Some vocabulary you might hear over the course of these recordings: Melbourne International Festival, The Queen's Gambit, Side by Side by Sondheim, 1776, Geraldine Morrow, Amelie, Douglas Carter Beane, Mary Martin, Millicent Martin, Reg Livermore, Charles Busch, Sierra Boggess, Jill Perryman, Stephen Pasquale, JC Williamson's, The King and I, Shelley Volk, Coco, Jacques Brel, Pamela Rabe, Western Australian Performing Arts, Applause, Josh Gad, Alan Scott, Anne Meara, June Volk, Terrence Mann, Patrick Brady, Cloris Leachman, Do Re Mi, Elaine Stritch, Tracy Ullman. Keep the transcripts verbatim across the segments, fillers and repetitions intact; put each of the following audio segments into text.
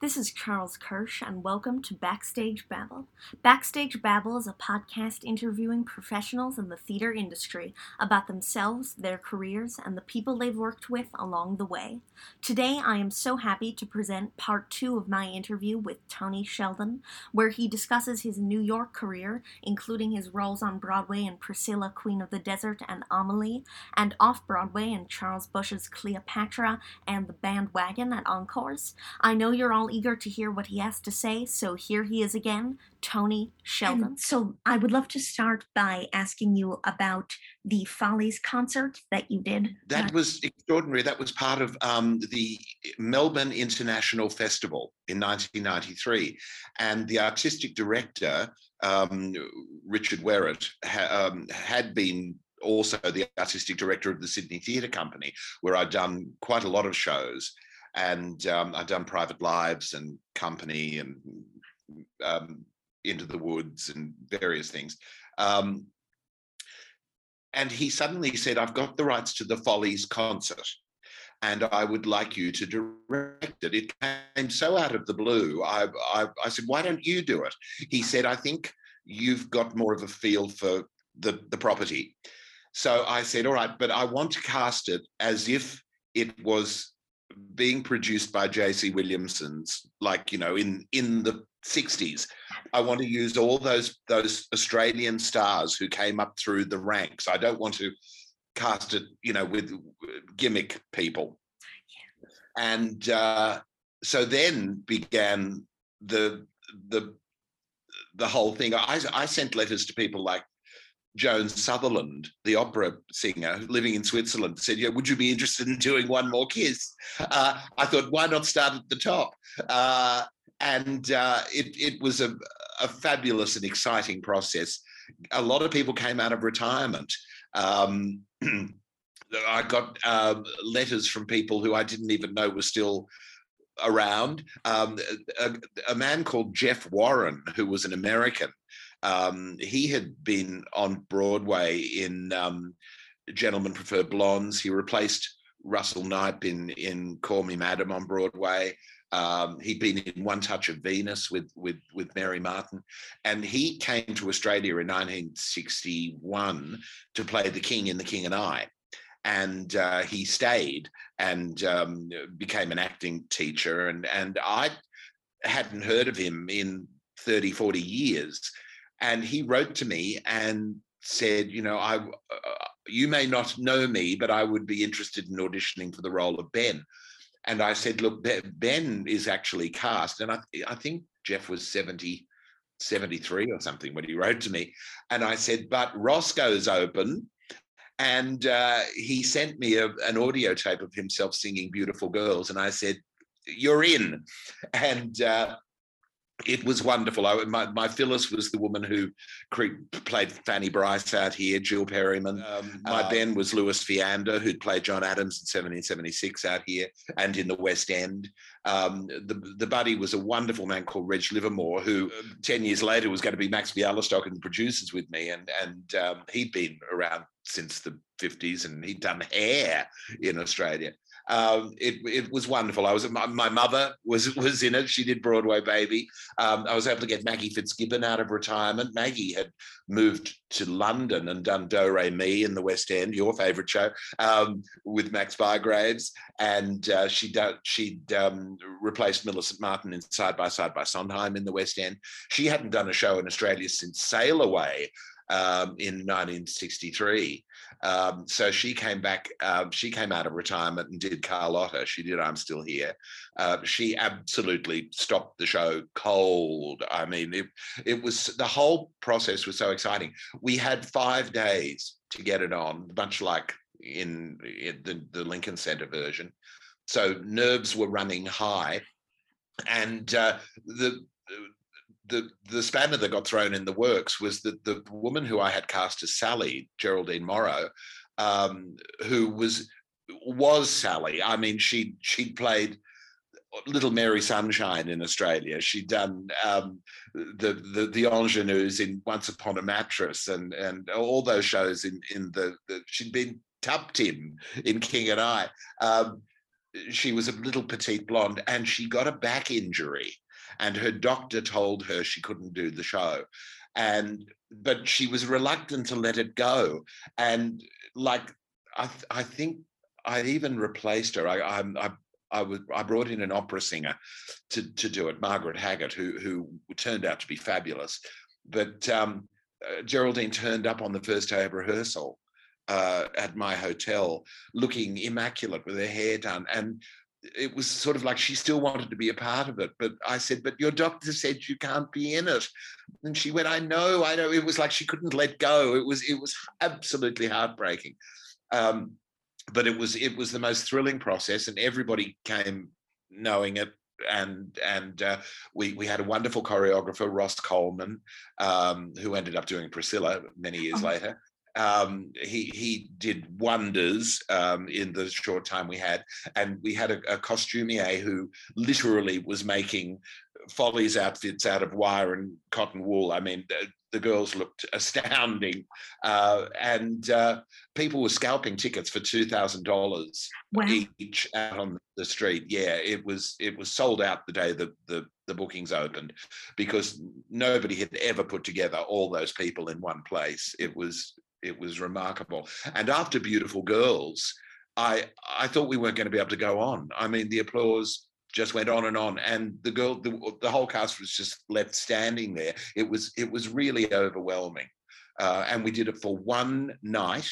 This is Charles Kirsch, and welcome to Backstage Babble. Backstage Babble is a podcast interviewing professionals in the theatre industry about themselves, their careers, and the people they've worked with along the way. Today, I am so happy to present part two of my interview with Tony Sheldon, where he discusses his New York career, including his roles on Broadway in Priscilla, Queen of the Desert, and Amelie, and off-Broadway in Charles Busch's Cleopatra and the Bandwagon at Encores. I know you're all eager to hear what he has to say, so here he is again, Tony Sheldon. And so I would love to start by asking you about the Follies concert that you did. That was extraordinary. That was part of um, the Melbourne International Festival in nineteen ninety-three, and the artistic director, um, Richard Werrett, ha- um, had been also the artistic director of the Sydney Theatre Company, where I'd done quite a lot of shows. And um, I've done Private Lives and Company and um, Into the Woods and various things. Um, and he suddenly said, I've got the rights to the Follies concert and I would like you to direct it. It came so out of the blue. I, I, I said, why don't you do it? He said, I think you've got more of a feel for the, the property. So I said, all right, but I want to cast it as if it was being produced by J C Williamson's, like, you know, in, in the sixties. I want to use all those those Australian stars who came up through the ranks. I don't want to cast it, you know, with gimmick people. Yeah. And uh, so then began the the the whole thing. I, I sent letters to people like Joan Sutherland, the opera singer living in Switzerland, said, yeah, would you be interested in doing One More Kiss? Uh, I thought, why not start at the top? Uh, and uh, it, it was a, a fabulous and exciting process. A lot of people came out of retirement. Um, I got uh, letters from people who I didn't even know were still around. Um, a, a man called Jeff Warren, who was an American, Um, he had been on Broadway in um, Gentlemen Prefer Blondes. He replaced Russell Knipe in, in Call Me Madam on Broadway. Um, he'd been in One Touch of Venus with, with, with Mary Martin. And he came to Australia in nineteen sixty-one to play The King in The King and I. And uh, he stayed and um, became an acting teacher. And, and I hadn't heard of him in thirty, forty years. And he wrote to me and said, you know, I, uh, you may not know me, but I would be interested in auditioning for the role of Ben. And I said, look, Ben is actually cast. And I, I think Jeff was seventy, seventy-three or something when he wrote to me. And I said, but Roscoe's open. And uh, he sent me a, an audio tape of himself singing Beautiful Girls. And I said, you're in. And uh, it was wonderful. I, my, my Phyllis was the woman who cre- played Fanny Brice out here, Jill Perryman. Um, my uh, Ben was Lewis Fiander, who'd played John Adams in seventeen seventy-six out here and in the West End. Um, the, the buddy was a wonderful man called Reg Livermore, who ten years later was going to be Max Bialystock in The Producers with me. And, and um, he'd been around since the fifties and he'd done Hair in Australia. Um, it, it was wonderful. I was my, my mother was was in it. She did Broadway Baby. Um, I was able to get Maggie Fitzgibbon out of retirement. Maggie had moved to London and done Do Re Mi in the West End, your favourite show, um, with Max Bygraves, and uh, she she'd um, replaced Millicent Martin in Side by Side by Sondheim in the West End. She hadn't done a show in Australia since Sail Away um, in nineteen sixty-three. Um, so she came back, uh, she came out of retirement and did Carlotta. She did I'm Still Here. Uh, she absolutely stopped the show cold. I mean, it, it was, the whole process was so exciting. We had five days to get it on, much like in, in the, the Lincoln Center version. So nerves were running high. And uh, the the the spanner that got thrown in the works was that the woman who I had cast as Sally, Geraldine Morrow, um, who was was Sally. I mean, she she'd played Little Mary Sunshine in Australia. She'd done um, the, the the ingenues in Once Upon a Mattress and and all those shows in in the, the she'd been Tub Tim in King and I. Um, she was a little petite blonde, and she got a back injury, and her doctor told her she couldn't do the show, and but she was reluctant to let it go. And like I th- I think I even replaced her. I I. I I was I brought in an opera singer to, to do it, Margaret Haggart, who who turned out to be fabulous. But um, uh, Geraldine turned up on the first day of rehearsal uh, at my hotel, looking immaculate with her hair done, and it was sort of like she still wanted to be a part of it. But I said, "But your doctor said you can't be in it," and she went, "I know, I know." It was like she couldn't let go. It was it was absolutely heartbreaking. Um, But it was it was the most thrilling process, and everybody came knowing it, and and uh, we we had a wonderful choreographer, Ross Coleman, um, who ended up doing Priscilla many years oh. later. Um, he he did wonders um, in the short time we had, and we had a, a costumier who literally was making Follies outfits out of wire and cotton wool. I mean, the, the girls looked astounding, uh, and uh, people were scalping tickets for two thousand dollars each out on the street. Yeah, it was it was sold out the day the, the the bookings opened, because nobody had ever put together all those people in one place. It was it was remarkable. And after Beautiful Girls, I I thought we weren't going to be able to go on. I mean, the applause just went on and on, and the girl, the, the whole cast was just left standing there. It was it was really overwhelming, uh, and we did it for one night,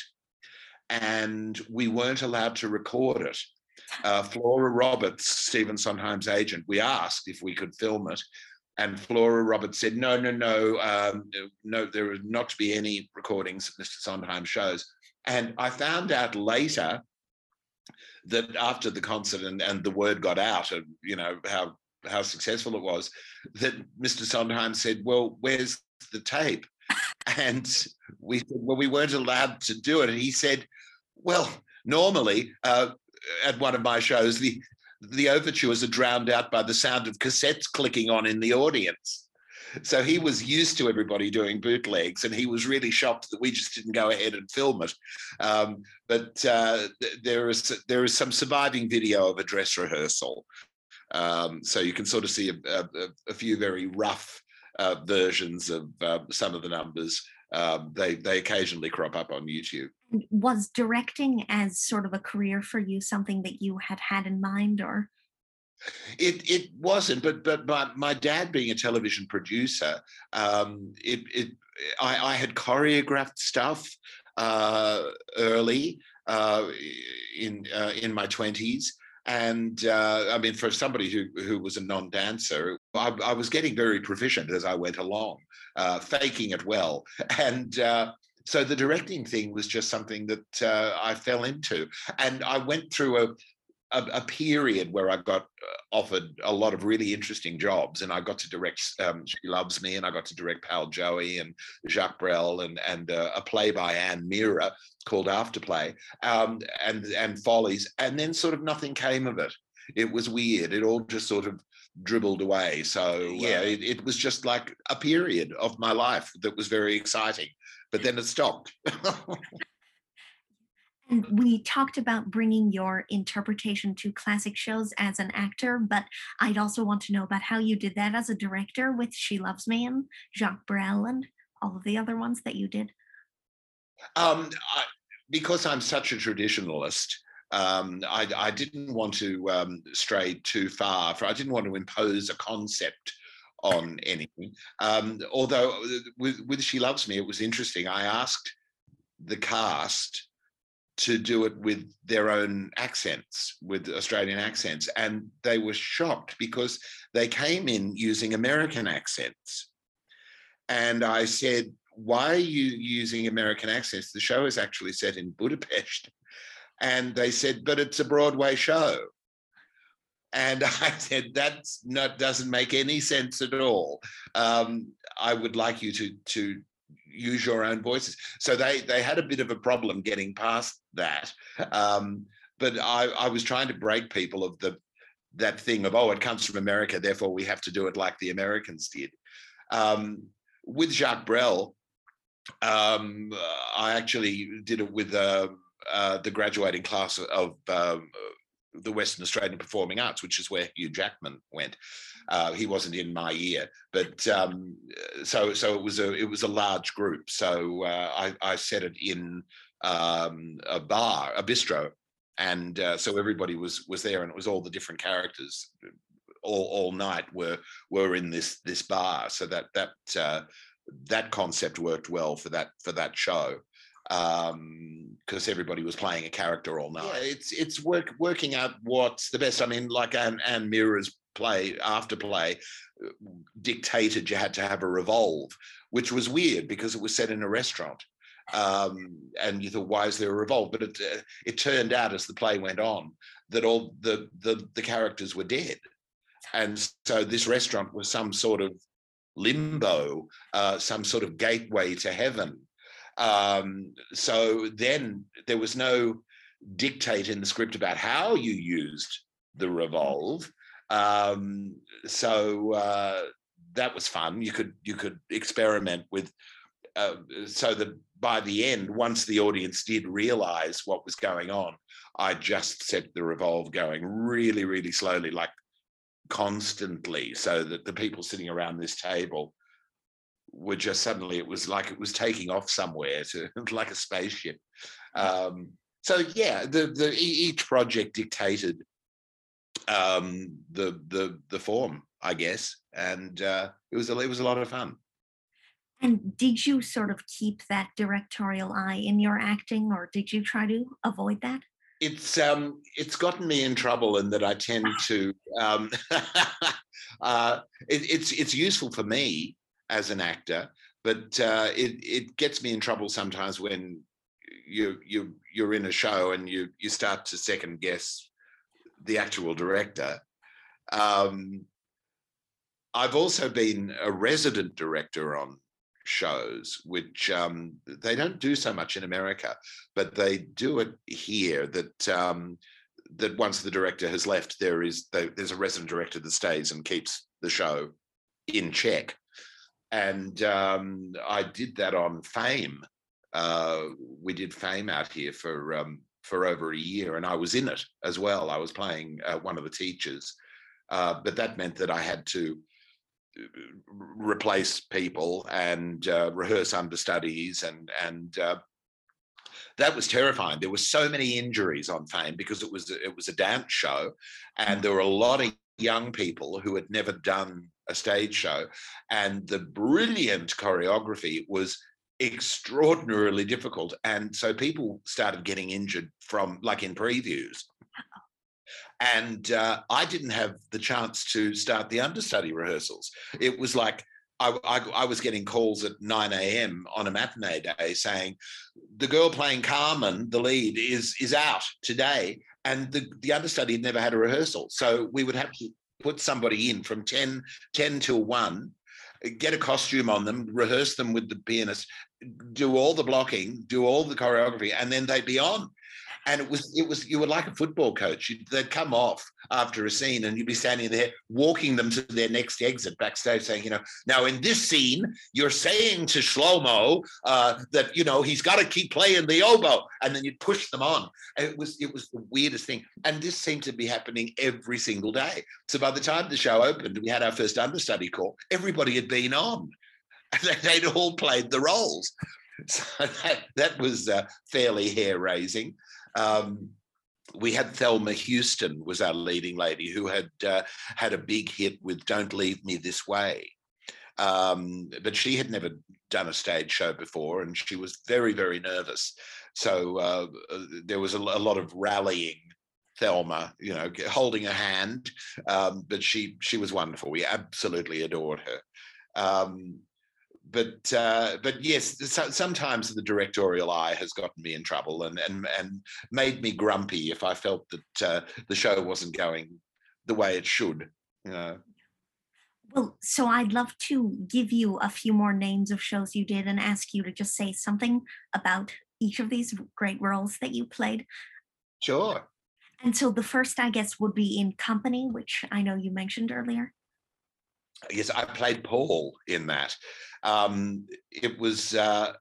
and we weren't allowed to record it. Uh, Flora Roberts, Stephen Sondheim's agent, we asked if we could film it, and Flora Roberts said, "No, no, no, um, no, there are not to be any recordings of Mister Sondheim's shows." And I found out later that after the concert and, and the word got out of, you know, how how successful it was, that Mister Sondheim said, "Well, where's the tape?" And we said, "Well, we weren't allowed to do it." And he said, "Well, normally uh, at one of my shows, the, the overtures are drowned out by the sound of cassettes clicking on in the audience." So he was used to everybody doing bootlegs, and he was really shocked that we just didn't go ahead and film it. Um, but uh, th- there is there is some surviving video of a dress rehearsal. Um, so you can sort of see a, a, a few very rough uh, versions of uh, some of the numbers. Um, they, they occasionally crop up on YouTube. Was directing as sort of a career for you something that you had had in mind, or...? It it wasn't, but but my, my dad being a television producer, um, it it I, I had choreographed stuff uh, early uh, in uh, in my twenties, and uh, I mean, for somebody who who was a non-dancer, I, I was getting very proficient as I went along, uh, faking it well, and. Uh, So the directing thing was just something that uh, I fell into, and I went through a, a a period where I got offered a lot of really interesting jobs, and I got to direct um, She Loves Me, and I got to direct Pal Joey and Jacques Brel, and and uh, a play by Anne Meara called Afterplay, um, and and Follies, and then sort of nothing came of it. It was weird. It all just sort of dribbled away. So yeah, it, it was just like a period of my life that was very exciting, but then it stopped. And we talked about bringing your interpretation to classic shows as an actor, but I'd also want to know about how you did that as a director with She Loves Me and Jacques Brel and all of the other ones that you did. Um, I, because I'm such a traditionalist, Um, I, I didn't want to um, stray too far, for I didn't want to impose a concept on anything. Um, although with, with She Loves Me, it was interesting. I asked the cast to do it with their own accents, with Australian accents, and they were shocked because they came in using American accents. And I said, "Why are you using American accents? The show is actually set in Budapest." And they said, "But it's a Broadway show." And I said, that's not, doesn't make any sense at all. Um, I would like you to, to use your own voices. So they, they had a bit of a problem getting past that. Um, but I, I was trying to break people of the that thing of, oh, it comes from America, therefore we have to do it like the Americans did. Um, with Jacques Brel, um, I actually did it with uh, uh, the graduating class of uh, the Western Australian Performing Arts, which is where Hugh Jackman went. Uh, he wasn't in my year, but um, so so it was a it was a large group. So uh, I, I set it in um, a bar, a bistro, and uh, so everybody was was there, and it was all the different characters. All all night were were in this this bar. So that that uh, that concept worked well for that for that show. Um, because everybody was playing a character all night. Yeah, it's it's work working out what's the best. I mean, like Anne, Anne Mirror's play after play dictated you had to have a revolve, which was weird because it was set in a restaurant, um, and you thought, why is there a revolve? But it uh, it turned out as the play went on that all the the, the characters were dead, and so this restaurant was some sort of limbo, uh, some sort of gateway to heaven. Um, so then there was no dictate in the script about how you used the revolve. Um, so uh, that was fun. You could you could experiment with, uh, so that by the end, once the audience did realize what was going on, I just set the revolve going really, really slowly, like constantly, so that the people sitting around this table were just suddenly, it was like it was taking off somewhere, to like a spaceship. Um, so yeah, the the each project dictated um, the the the form, I guess, and uh, it was a, it was a lot of fun. And did you sort of keep that directorial eye in your acting, or did you try to avoid that? It's um it's gotten me in trouble in that I tend to um, uh, it, it's it's useful for me as an actor, but uh, it it gets me in trouble sometimes when you you you're in a show and you you start to second guess the actual director. Um, I've also been a resident director on shows, which um, they don't do so much in America, but they do it here. That um, that once the director has left, there is they, there's a resident director that stays and keeps the show in check. And um, I did that on Fame. Uh, we did Fame out here for um, for over a year, and I was in it as well. I was playing uh, one of the teachers, uh, but that meant that I had to replace people and uh, rehearse understudies, and and uh, that was terrifying. There were so many injuries on Fame because it was it was a dance show, and there were a lot of young people who had never done a stage show, and the brilliant choreography was extraordinarily difficult, and so people started getting injured from, like, in previews, and uh, I didn't have the chance to start the understudy rehearsals. It was like I, I, I was getting calls at nine a m on a matinee day saying the girl playing Carmen, the lead, is is out today, and the, the understudy had never had a rehearsal, so we would have to put somebody in from ten till one, get a costume on them, rehearse them with the pianist, do all the blocking, do all the choreography, and then they'd be on. And it was, it was, you were like a football coach. You'd, they'd come off after a scene and you'd be standing there walking them to their next exit backstage saying, you know, now in this scene, you're saying to Shlomo uh, that, you know, he's got to keep playing the oboe. And then you'd push them on. And it was, it was the weirdest thing. And this seemed to be happening every single day. So by the time the show opened, we had our first understudy call, everybody had been on. And they'd all played the roles. So that, that was uh, fairly hair-raising. Um, we had Thelma Houston was our leading lady, who had uh, had a big hit with Don't Leave Me This Way. Um, but she had never done a stage show before, and she was very, very nervous. So uh, there was a, a lot of rallying Thelma, you know, holding her hand. Um, but she she was wonderful. We absolutely adored her. Um, But uh, but yes, sometimes the directorial eye has gotten me in trouble and and, and made me grumpy if I felt that uh, the show wasn't going the way it should, you know. Well, so I'd love to give you a few more names of shows you did and ask you to just say something about each of these great roles that you played. Sure. And so the first, I guess, would be in Company, which I know you mentioned earlier. Yes, I played Paul in that. Um, it was, uh,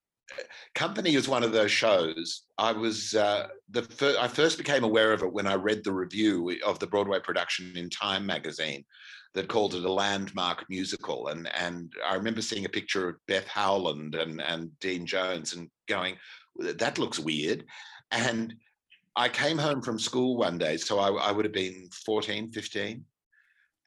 Company is one of those shows. I was, uh, the fir- I first became aware of it when I read the review of the Broadway production in Time magazine that called it a landmark musical. And, and I remember seeing a picture of Beth Howland and, and Dean Jones and going, that looks weird. And I came home from school one day, so I, I would have been fourteen, fifteen,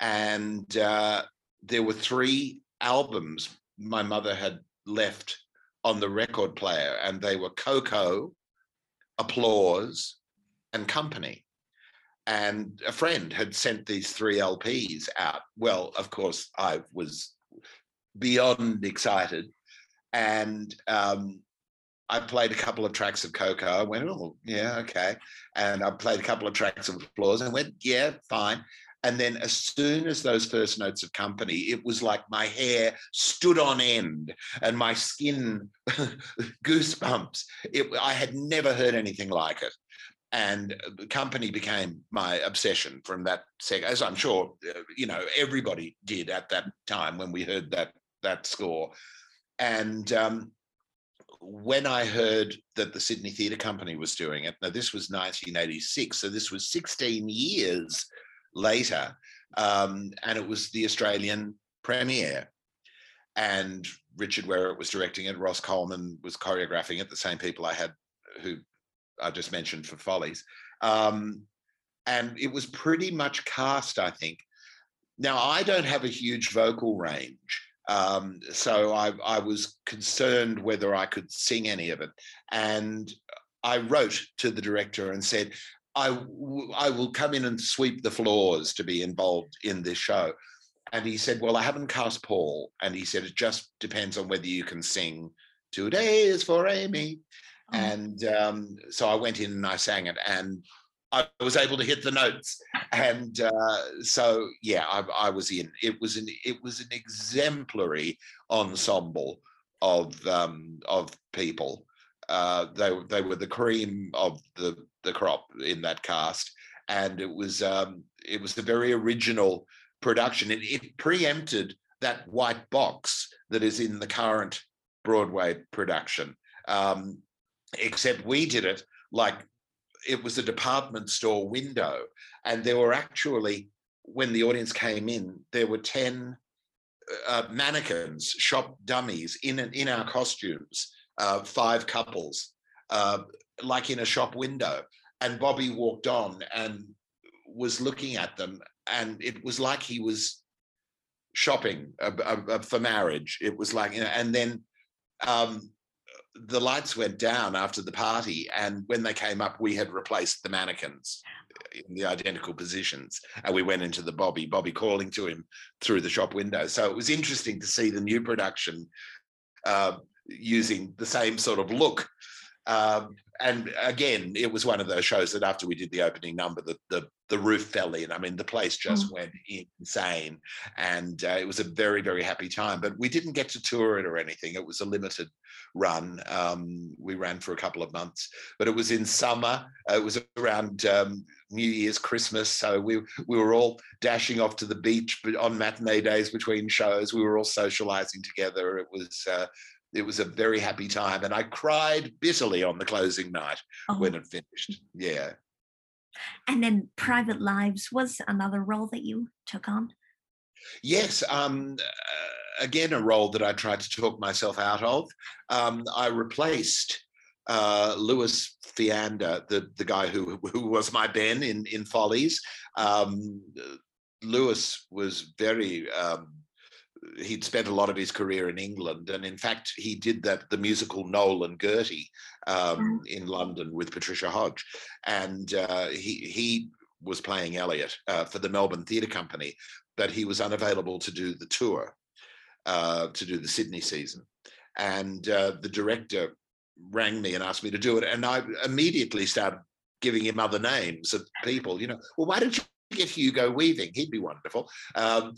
and uh, there were three albums my mother had left on the record player, and they were Coco, Applause, and Company. And a friend had sent these three L Ps out. Well, of course, I was beyond excited, and um, I played a couple of tracks of Coco. I went, oh, yeah, okay. And I played a couple of tracks of Applause and went, yeah, fine. And then as soon as those first notes of Company, it was like my hair stood on end and my skin goosebumps. It, I had never heard anything like it. And Company became my obsession from that second, as I'm sure, you know, everybody did at that time when we heard that, that score. And, um, when I heard that the Sydney Theatre Company was doing it, now this was nineteen eighty-six, so this was sixteen years later, um, and it was the Australian premiere. And Richard Werrett was directing it, Ross Coleman was choreographing it, the same people I had who I just mentioned for Follies. Um, and it was pretty much cast, I think. Now, I don't have a huge vocal range. Um, so I, I was concerned whether I could sing any of it. And I wrote to the director and said, I, w- I will come in and sweep the floors to be involved in this show. And he said, well, I haven't cast Paul. And he said, it just depends on whether you can sing Today Is for Amy. Oh. And um, so I went in and I sang it and I was able to hit the notes. And uh, so, yeah, I, I was in. It was an it was an exemplary ensemble of um, of people. Uh, they they were the cream of the the crop in that cast, and it was um, it was a very original production. It, it preempted that white box that is in the current Broadway production, um, except we did it like. It was a department store window, and there were actually, when the audience came in, there were ten uh, mannequins, shop dummies in an, in our costumes, uh, five couples, uh, like in a shop window. And Bobby walked on and was looking at them, and it was like he was shopping uh, uh, for marriage. It was like, you know, and then. Um, The lights went down after the party, and when they came up, we had replaced the mannequins in the identical positions, and we went into the Bobby, Bobby calling to him through the shop window. So it was interesting to see the new production uh, using the same sort of look. Um, and again, it was one of those shows that after we did the opening number, the the, the roof fell in. I mean, the place just mm. went insane, and uh, it was a very, very happy time. But we didn't get to tour it or anything. It was a limited run. Um, we ran for a couple of months, but it was in summer. Uh, it was around um, New Year's, Christmas. So we we were all dashing off to the beach, but on matinee days between shows, we were all socializing together. It was. Uh, It was a very happy time, and I cried bitterly on the closing night oh. when it finished. Yeah. And then Private Lives was another role that you took on. Yes. Um, uh, again, a role that I tried to talk myself out of. Um, I replaced uh, Lewis Fiander, the, the guy who, who was my Ben in, in Follies. Um, Lewis was very... Um, he'd spent a lot of his career in England, and in fact he did that the musical Noel and Gertie um, in London with Patricia Hodge, and uh, he he was playing Elliot uh, for the Melbourne Theatre Company, but he was unavailable to do the tour, uh, to do the Sydney season, and uh, the director rang me and asked me to do it, and I immediately started giving him other names of people, you know, well, why did you get Hugo Weaving, he'd be wonderful. Um,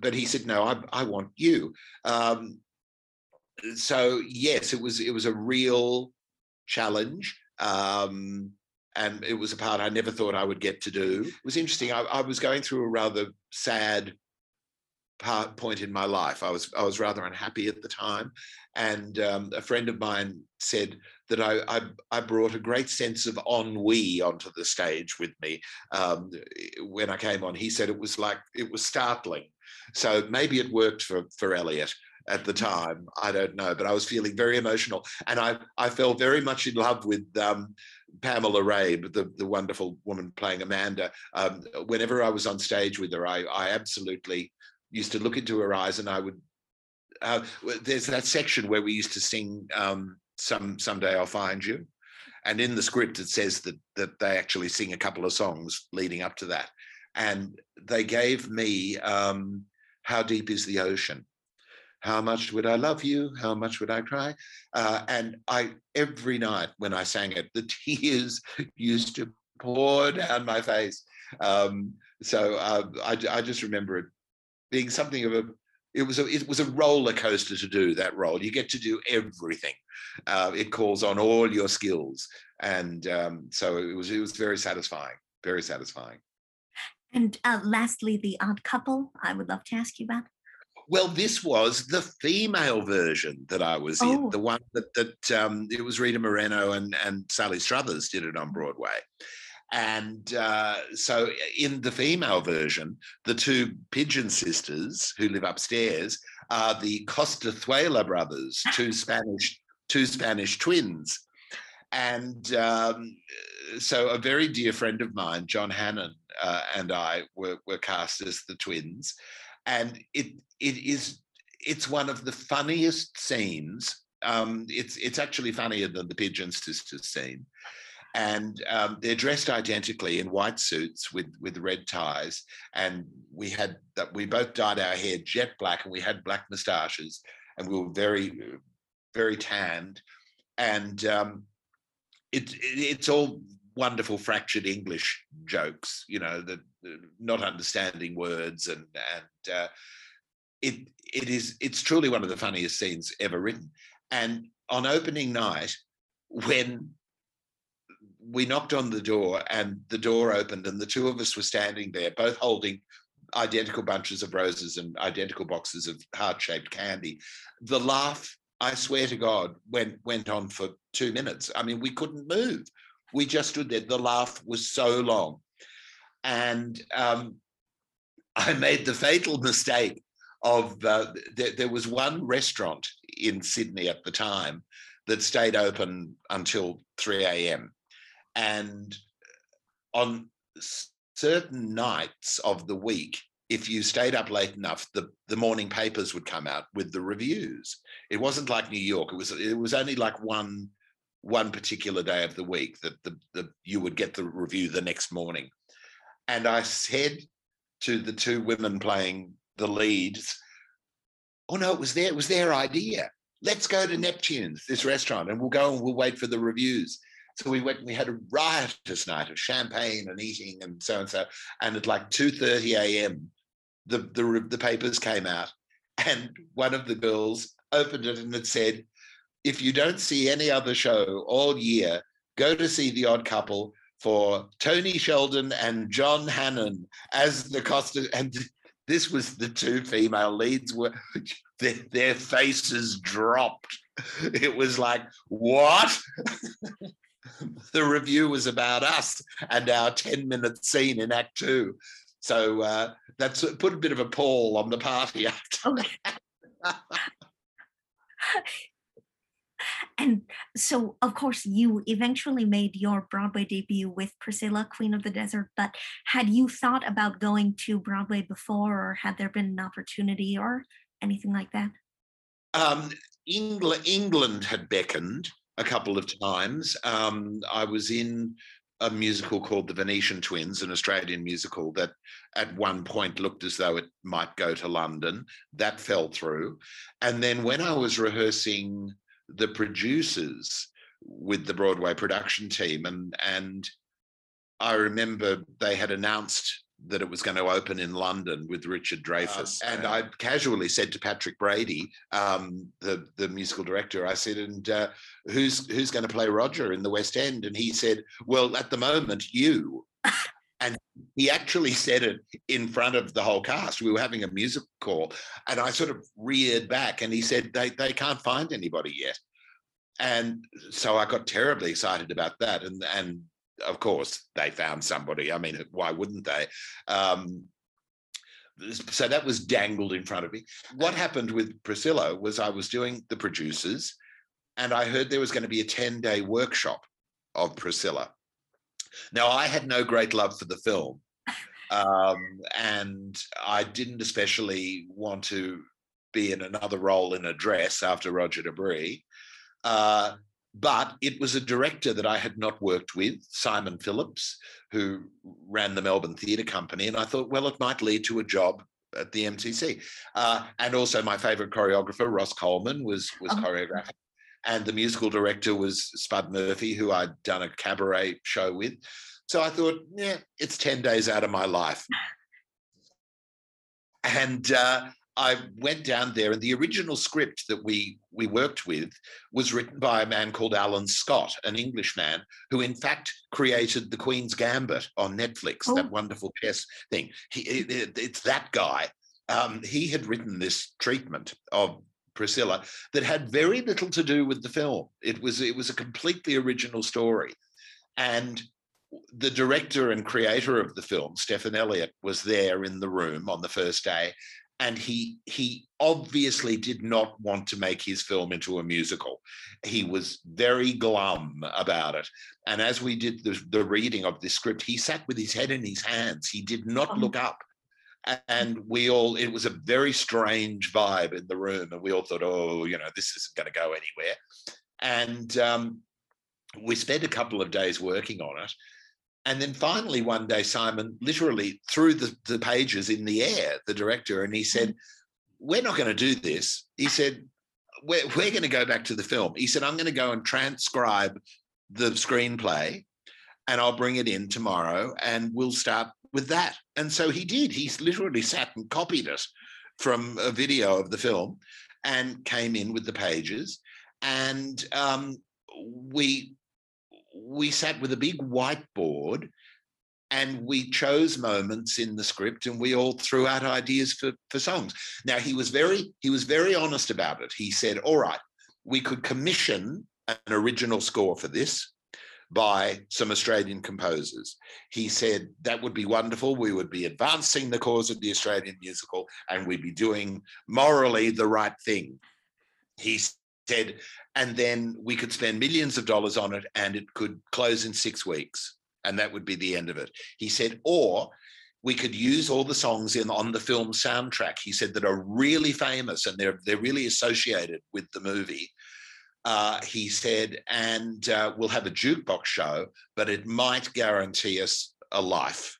but he said, no, I, I want you. Um, so yes, it was, it was a real challenge. Um, and it was a part I never thought I would get to do. It was interesting. I, I was going through a rather sad part point in my life. I was I was rather unhappy at the time, and um, a friend of mine said that I, I I brought a great sense of ennui onto the stage with me um, when I came on. He said it was like it was startling. So maybe it worked for for Elliot at the time. I don't know, but I was feeling very emotional, and I I fell very much in love with um, Pamela Rabe, the the wonderful woman playing Amanda. Um, whenever I was on stage with her, I I absolutely used to look into her eyes, and I would. Uh, there's that section where we used to sing um, "Some Someday I'll Find You," and in the script it says that that they actually sing a couple of songs leading up to that, and they gave me um, "How Deep Is the Ocean," "How Much Would I Love You," "How Much Would I Cry," uh, and I every night when I sang it, the tears used to pour down my face. Um, so uh, I, I just remember it being something of a, it was a, it was a roller coaster to do that role. You get to do everything. Uh, it calls on all your skills, and um, so it was. It was very satisfying. Very satisfying. And uh, lastly, the odd couple. I would love to ask you about. Well, this was the female version that I was oh. in. The one that that um, it was Rita Moreno and and Sally Struthers did it on Broadway. And uh, so in the female version, the two Pigeon sisters who live upstairs are the Costazuela brothers, two Spanish, two Spanish twins. And um, so a very dear friend of mine, John Hannon, uh, and I were, were cast as the twins. And it it is it's one of the funniest scenes. Um, it's it's actually funnier than the Pigeon sisters scene. And um, they're dressed identically in white suits with, with red ties. And we had that we both dyed our hair jet black, and we had black moustaches, and we were very, very tanned. And um, it, it, it's all wonderful fractured English jokes, you know, the, the not understanding words, and and uh, it it is it's truly one of the funniest scenes ever written. And on opening night, when we knocked on the door and the door opened, and the two of us were standing there, both holding identical bunches of roses and identical boxes of heart-shaped candy. The laugh, I swear to God, went, went on for two minutes. I mean, we couldn't move. We just stood there. The laugh was so long. And um, I made the fatal mistake of, uh, th- there was one restaurant in Sydney at the time that stayed open until three a.m. And on certain nights of the week, if you stayed up late enough, the, the morning papers would come out with the reviews. It wasn't like New York. It was it was only like one, one particular day of the week that the, the you would get the review the next morning. And I said to the two women playing the leads, oh no, it was their, it was their idea. Let's go to Neptune's, this restaurant, and we'll go and we'll wait for the reviews. So we went and we had a riotous night of champagne and eating and so and so. And at like two thirty a.m., the, the the papers came out, and one of the girls opened it and it said, if you don't see any other show all year, go to see The Odd Couple for Tony Sheldon and John Hannon as the Costa. And this was the two female leads were, their, their faces dropped. It was like, what? The review was about us and our ten-minute scene in Act Two, so uh, that's put a bit of a pall on the party after that. And so, of course, you eventually made your Broadway debut with Priscilla, Queen of the Desert. But had you thought about going to Broadway before, or had there been an opportunity or anything like that? Um, Engl- England had beckoned a couple of times. Um, I was in a musical called The Venetian Twins, an Australian musical that at one point looked as though it might go to London. That fell through. And then when I was rehearsing The Producers with the Broadway production team, and, and I remember they had announced that it was going to open in London with Richard Dreyfuss. Uh, and uh, I casually said to Patrick Brady, um, the, the musical director, I said, and uh, who's who's going to play Roger in the West End? And he said, well, at the moment, you. And he actually said it in front of the whole cast. We were having a music call and I sort of reared back and he said, they, they can't find anybody yet. And so I got terribly excited about that. And, and of course they found somebody. I mean, why wouldn't they? Um, so that was dangled in front of me. What happened with Priscilla was I was doing The Producers and I heard there was going to be a ten-day workshop of Priscilla. Now, I had no great love for the film, um, and I didn't especially want to be in another role in a dress after Roger Debris, uh, but it was a director that I had not worked with, Simon Phillips, who ran the Melbourne Theatre Company, and I thought, well, it might lead to a job at the M T C. Uh, and also my favourite choreographer, Ross Coleman, was, was oh. choreographing. And the musical director was Spud Murphy, who I'd done a cabaret show with. So I thought, yeah, it's ten days out of my life. And uh, I went down there, and the original script that we, we worked with was written by a man called Alan Scott, an Englishman, who in fact created The Queen's Gambit on Netflix, oh. that wonderful chess thing. He, it, it's that guy. Um, he had written this treatment of Priscilla that had very little to do with the film. It was it was a completely original story. And the director and creator of the film, Stephen Elliott, was there in the room on the first day. And he he obviously did not want to make his film into a musical. He was very glum about it. And as we did the, the reading of this script, he sat with his head in his hands. He did not look up. And we all, it was a very strange vibe in the room. And we all thought, oh, you know, this isn't going to go anywhere. And um, we spent a couple of days working on it. And then finally one day, Simon literally threw the, the pages in the air, the director, and he said, we're not going to do this. He said, we're, we're going to go back to the film. He said, I'm going to go and transcribe the screenplay and I'll bring it in tomorrow and we'll start with that. And so he did. He literally sat and copied it from a video of the film and came in with the pages. And um, we, we sat with a big whiteboard and we chose moments in the script and we all threw out ideas for, for songs. Now, he was very, he was very honest about it. He said, all right, we could commission an original score for this by some Australian composers. He said, that would be wonderful. We would be advancing the cause of the Australian musical and we'd be doing morally the right thing. He said, and then we could spend millions of dollars on it and it could close in six weeks. And that would be the end of it. He said, or we could use all the songs in on the film soundtrack. He said that are really famous and they're, they're really associated with the movie. Uh, he said, and uh, we'll have a jukebox show, but it might guarantee us a life.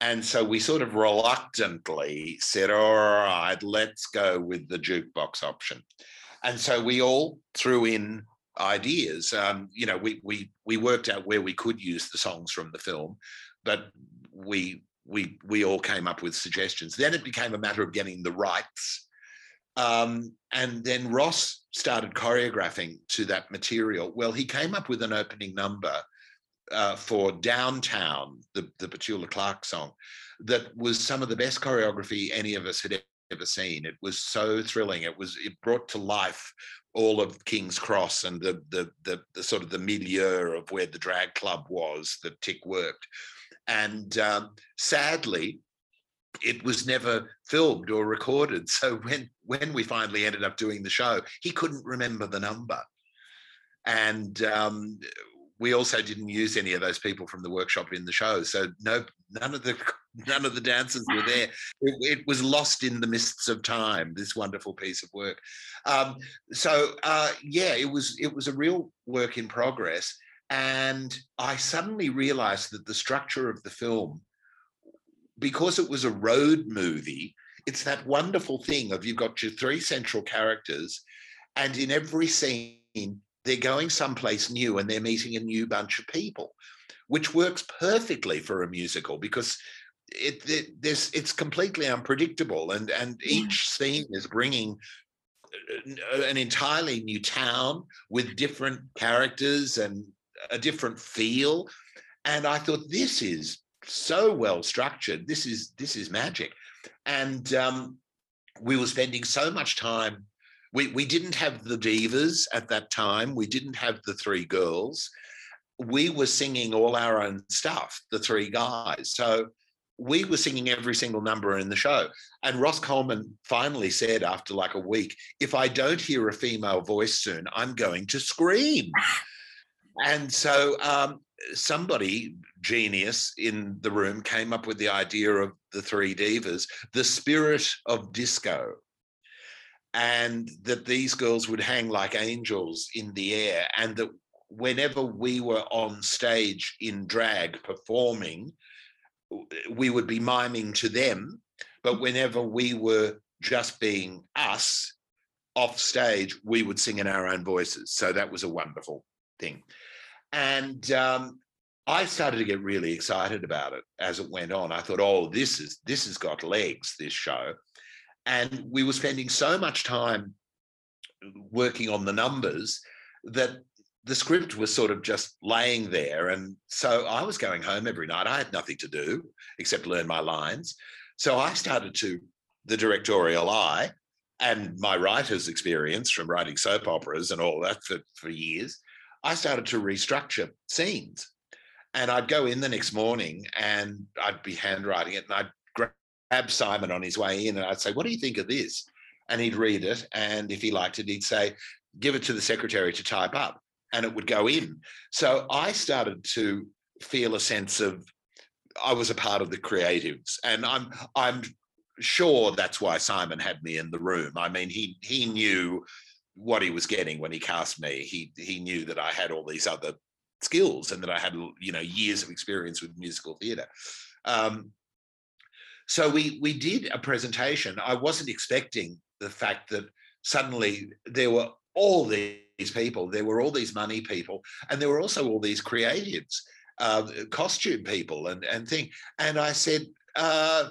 And so we sort of reluctantly said, all right, let's go with the jukebox option. And so we all threw in ideas. Um, you know, we, we, we worked out where we could use the songs from the film, but we, we, we all came up with suggestions. Then it became a matter of getting the rights. Um, and then Ross started choreographing to that material. Well, he came up with an opening number uh, for Downtown, the, the Petula Clark song, that was some of the best choreography any of us had ever seen. It was so thrilling. It was, it brought to life all of King's Cross and the, the, the, the sort of the milieu of where the drag club was, that Tick worked. And um, sadly, it was never filmed or recorded. So when, when we finally ended up doing the show, he couldn't remember the number. And um, we also didn't use any of those people from the workshop in the show. So no, none of the, none of the dancers were there. It, it was lost in the mists of time, this wonderful piece of work. Um, so uh, yeah, it was, it was a real work in progress. And I suddenly realized that the structure of the film, because it was a road movie, it's that wonderful thing of you've got your three central characters and in every scene, they're going someplace new and they're meeting a new bunch of people, which works perfectly for a musical because it, it this it's completely unpredictable, and and each scene is bringing an entirely new town with different characters and a different feel. And I thought, this is so well structured. This is this is magic. And um, we were spending so much time. We we didn't have the divas at that time. We didn't have the three girls. We were singing all our own stuff, the three guys. So we were singing every single number in the show. And Ross Coleman finally said after like a week, if I don't hear a female voice soon, I'm going to scream. And so um, somebody genius in the room came up with the idea of the three divas, the spirit of disco, and that these girls would hang like angels in the air, and that whenever we were on stage in drag performing, we would be miming to them, but whenever we were just being us off stage, we would sing in our own voices. So that was a wonderful thing. And um, I started to get really excited about it as it went on. I thought, oh, this is this has got legs, this show. And we were spending so much time working on the numbers that the script was sort of just laying there. And so I was going home every night. I had nothing to do except learn my lines. So I started to, the directorial eye and my writer's experience from writing soap operas and all that for, for years, I started to restructure scenes. And I'd go in the next morning and I'd be handwriting it, and I'd grab Simon on his way in and I'd say, what do you think of this? And he'd read it. And if he liked it, he'd say, give it to the secretary to type up. And it would go in. So I started to feel a sense of, I was a part of the creatives. And I'm I'm sure that's why Simon had me in the room. I mean, he he knew what he was getting when he cast me. He he knew that I had all these other skills and that I had, you know, years of experience with musical theatre. Um, so we we did a presentation. I wasn't expecting the fact that suddenly there were all these these people, there were all these money people, and there were also all these creatives, uh, costume people and, and thing. And I said, uh,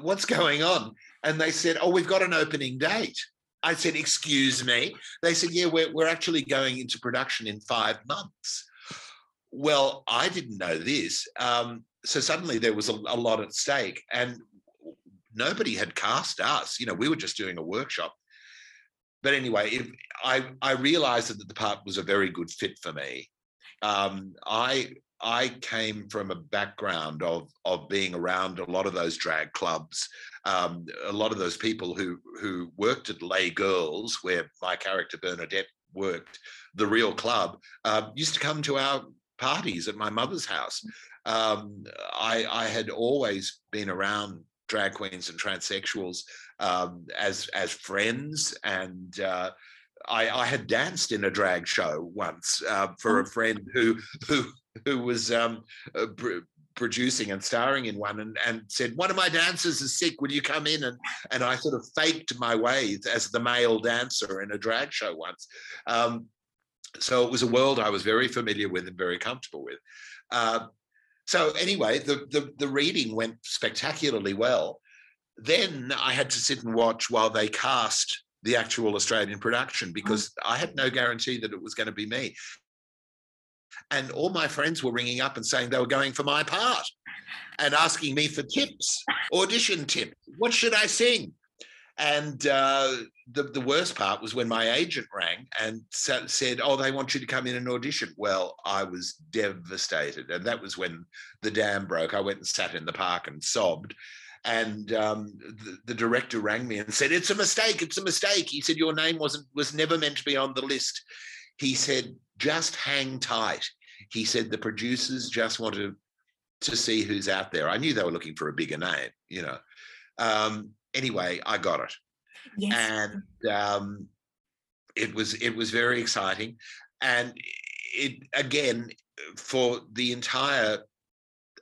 what's going on? And they said, oh, we've got an opening date. I said, excuse me. They said, yeah, we're, we're actually going into production in five months. Well, I didn't know this. Um, so suddenly there was a, a lot at stake, and nobody had cast us. You know, we were just doing a workshop. But anyway, if I, I realised that the part was a very good fit for me. Um, I I came from a background of of being around a lot of those drag clubs, um, a lot of those people who who worked at Les Girls, where my character Bernadette worked, the real club, uh, used to come to our parties at my mother's house. Um, I, I had always been around drag queens and transsexuals um, as as friends, and uh, I, I had danced in a drag show once uh, for a friend who who who was um, uh, pr- producing and starring in one, and, and said, one of my dancers is sick, would you come in? And and I sort of faked my way as the male dancer in a drag show once. Um, so it was a world I was very familiar with and very comfortable with. Uh, So anyway, the, the, the reading went spectacularly well. Then I had to sit and watch while they cast the actual Australian production, because I had no guarantee that it was going to be me. And all my friends were ringing up and saying they were going for my part and asking me for tips, audition tips. What should I sing? And uh, the, the worst part was when my agent rang and sa- said, oh, they want you to come in and audition. Well, I was devastated. And that was when the dam broke. I went and sat in the park and sobbed. And um, the, the director rang me and said, it's a mistake. It's a mistake. He said, your name wasn't was never meant to be on the list. He said, just hang tight. He said, the producers just want to, to see who's out there. I knew they were looking for a bigger name, you know. Um, Anyway, I got it. Yes. And um, it was it was very exciting. And it, again, for the entire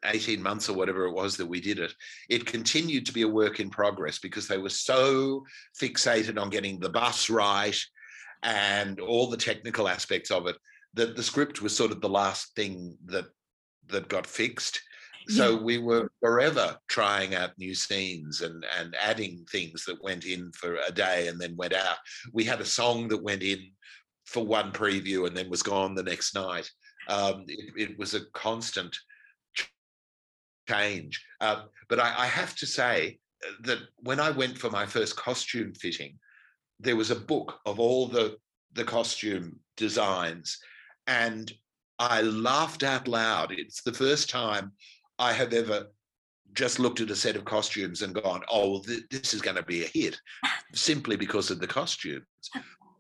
eighteen months or whatever it was that we did it, it continued to be a work in progress, because they were so fixated on getting the bus right and all the technical aspects of it that the script was sort of the last thing that that got fixed. So we were forever trying out new scenes and, and adding things that went in for a day and then went out. We had a song that went in for one preview and then was gone the next night. Um, it, it was a constant change. Uh, but I, I have to say that when I went for my first costume fitting, there was a book of all the, the costume designs, and I laughed out loud. It's the first time I have ever just looked at a set of costumes and gone, oh, th- this is going to be a hit, simply because of the costumes.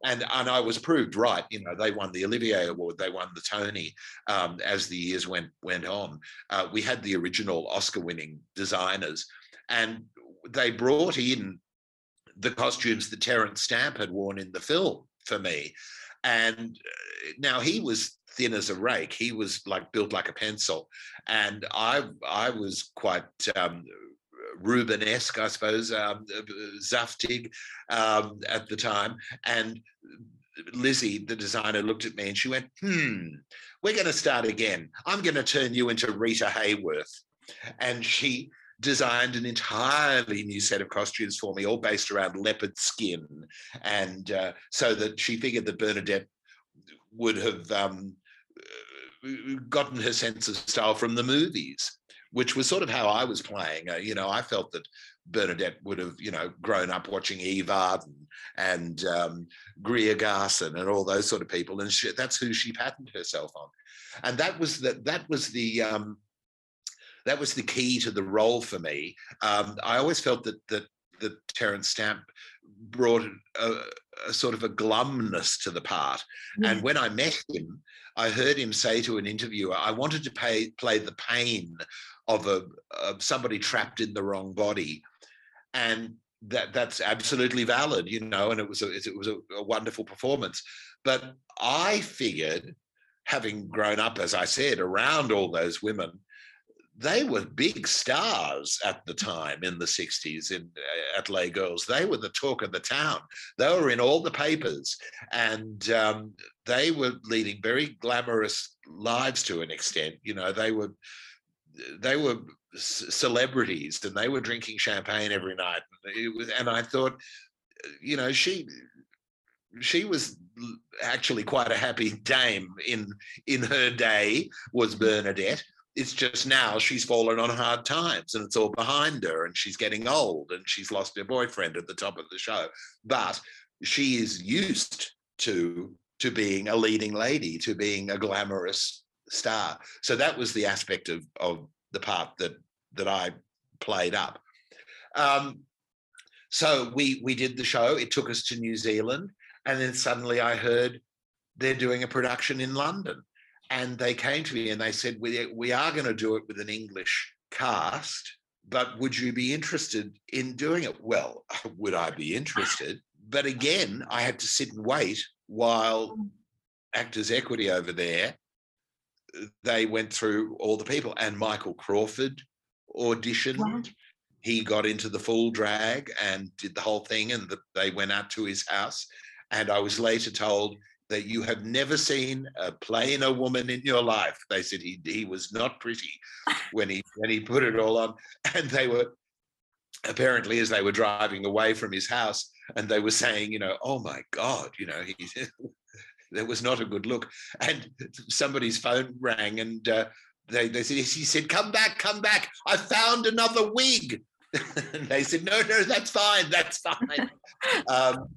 And, and I was proved right. You know, they won the Olivier Award, they won the Tony um, as the years went, went on. Uh, we had the original Oscar-winning designers, and they brought in the costumes that Terence Stamp had worn in the film for me. And now he was thin as a rake. He was like built like a pencil. And I I was quite um, Rubenesque, I suppose, um, Zaftig um, at the time. And Lizzie, the designer, looked at me and she went, hmm, we're going to start again. I'm going to turn you into Rita Hayworth. And she designed an entirely new set of costumes for me, all based around leopard skin. And uh, so that she figured that Bernadette would have um, gotten her sense of style from the movies, which was sort of how I was playing. Uh, you know, I felt that Bernadette would have, you know, grown up watching Eve Arden and um, Greer Garson and all those sort of people. And she, that's who she patterned herself on. And that was the, that was the, um, that was the key to the role for me. Um, I always felt that that, that Terence Stamp brought a, a sort of a glumness to the part. Mm. And when I met him, I heard him say to an interviewer, I wanted to pay, play the pain of a of somebody trapped in the wrong body. And that that's absolutely valid, you know, and it was a, it was a, a wonderful performance. But I figured, having grown up, as I said, around all those women, they were big stars at the time in the sixties in uh, at Les Girls. They were the talk of the town. They were in all the papers, and um, they were leading very glamorous lives to an extent. You know, they were they were c- celebrities, and they were drinking champagne every night. And it was, and I thought, you know, she she was actually quite a happy dame in in her day, was Bernadette. It's just now she's fallen on hard times and it's all behind her, and she's getting old and she's lost her boyfriend at the top of the show. But she is used to, to being a leading lady, to being a glamorous star. So that was the aspect of, of the part that, that I played up. Um, so we, we did the show. It took us to New Zealand. And then suddenly I heard they're doing a production in London. And they came to me and they said, we, we are going to do it with an English cast, but would you be interested in doing it? Well, would I be interested? But again, I had to sit and wait while Actors Equity over there, they went through all the people. And Michael Crawford auditioned. Wow. He got into the full drag and did the whole thing, and the, they went out to his house. And I was later told that you have never seen a plainer woman in your life. They said he he was not pretty when he when he put it all on. And they were, apparently, as they were driving away from his house, and they were saying, you know, oh my God, you know, he that was not a good look. And somebody's phone rang, and uh, they they said, he said, come back, come back, I found another wig. And they said, no, no, that's fine, that's fine. Um,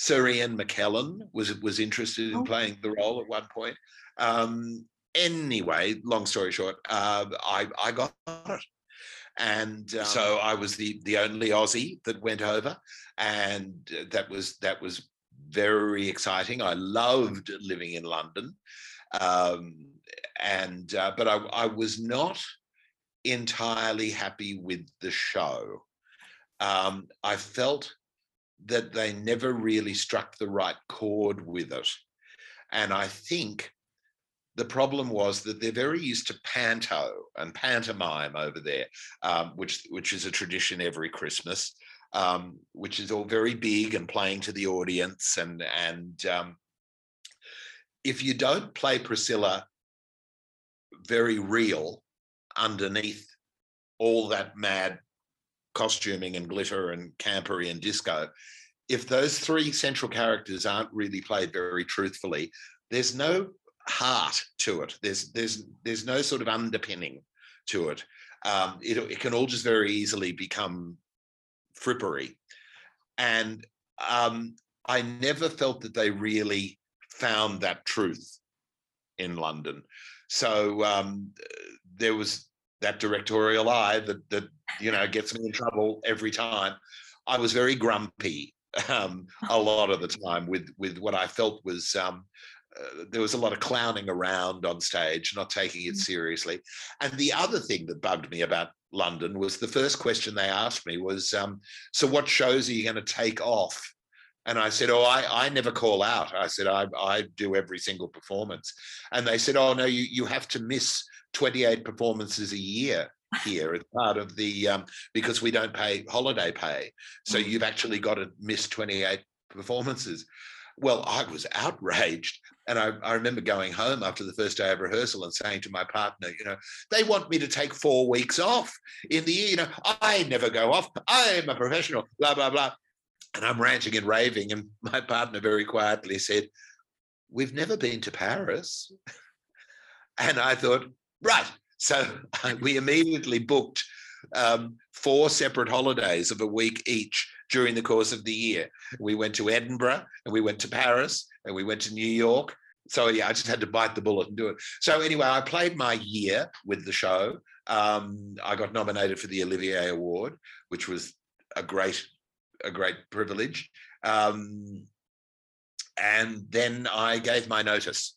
Sir Ian McKellen was was interested in playing the role at one point. Um, anyway, long story short, uh, I, I got it. And um, so I was the, the only Aussie that went over. And that was, that was very exciting. I loved living in London. Um, and uh, but I, I was not entirely happy with the show. Um, I felt that they never really struck the right chord with it. And I think the problem was that they're very used to panto and pantomime over there, um, which, which is a tradition every Christmas, um, which is all very big and playing to the audience. And, and um, if you don't play Priscilla very real, underneath all that mad costuming and glitter and campery and disco, if those three central characters aren't really played very truthfully, there's no heart to it. There's there's there's no sort of underpinning to it. Um, it, it can all just very easily become frippery. And um, I never felt that they really found that truth in London. So um, there was that directorial eye that, that, you know, gets me in trouble every time. I was very grumpy um, a lot of the time with, with what I felt was, um, uh, there was a lot of clowning around on stage, not taking it seriously. And the other thing that bugged me about London was the first question they asked me was, um, so what shows are you going to take off? And I said, oh, I, I never call out. I said, I, I do every single performance. And they said, oh, no, you, you have to miss twenty-eight performances a year here as part of the, um, because we don't pay holiday pay. So you've actually got to miss twenty-eight performances. Well, I was outraged. And I, I remember going home after the first day of rehearsal and saying to my partner, you know, they want me to take four weeks off in the year. You know, I never go off. I am a professional, blah, blah, blah. And I'm ranting and raving. And my partner very quietly said, we've never been to Paris. And I thought, right. So we immediately booked um, four separate holidays of a week each during the course of the year. We went to Edinburgh and we went to Paris and we went to New York. So yeah, I just had to bite the bullet and do it. So anyway, I played my year with the show. Um, I got nominated for the Olivier Award, which was a great a great privilege. Um, and then I gave my notice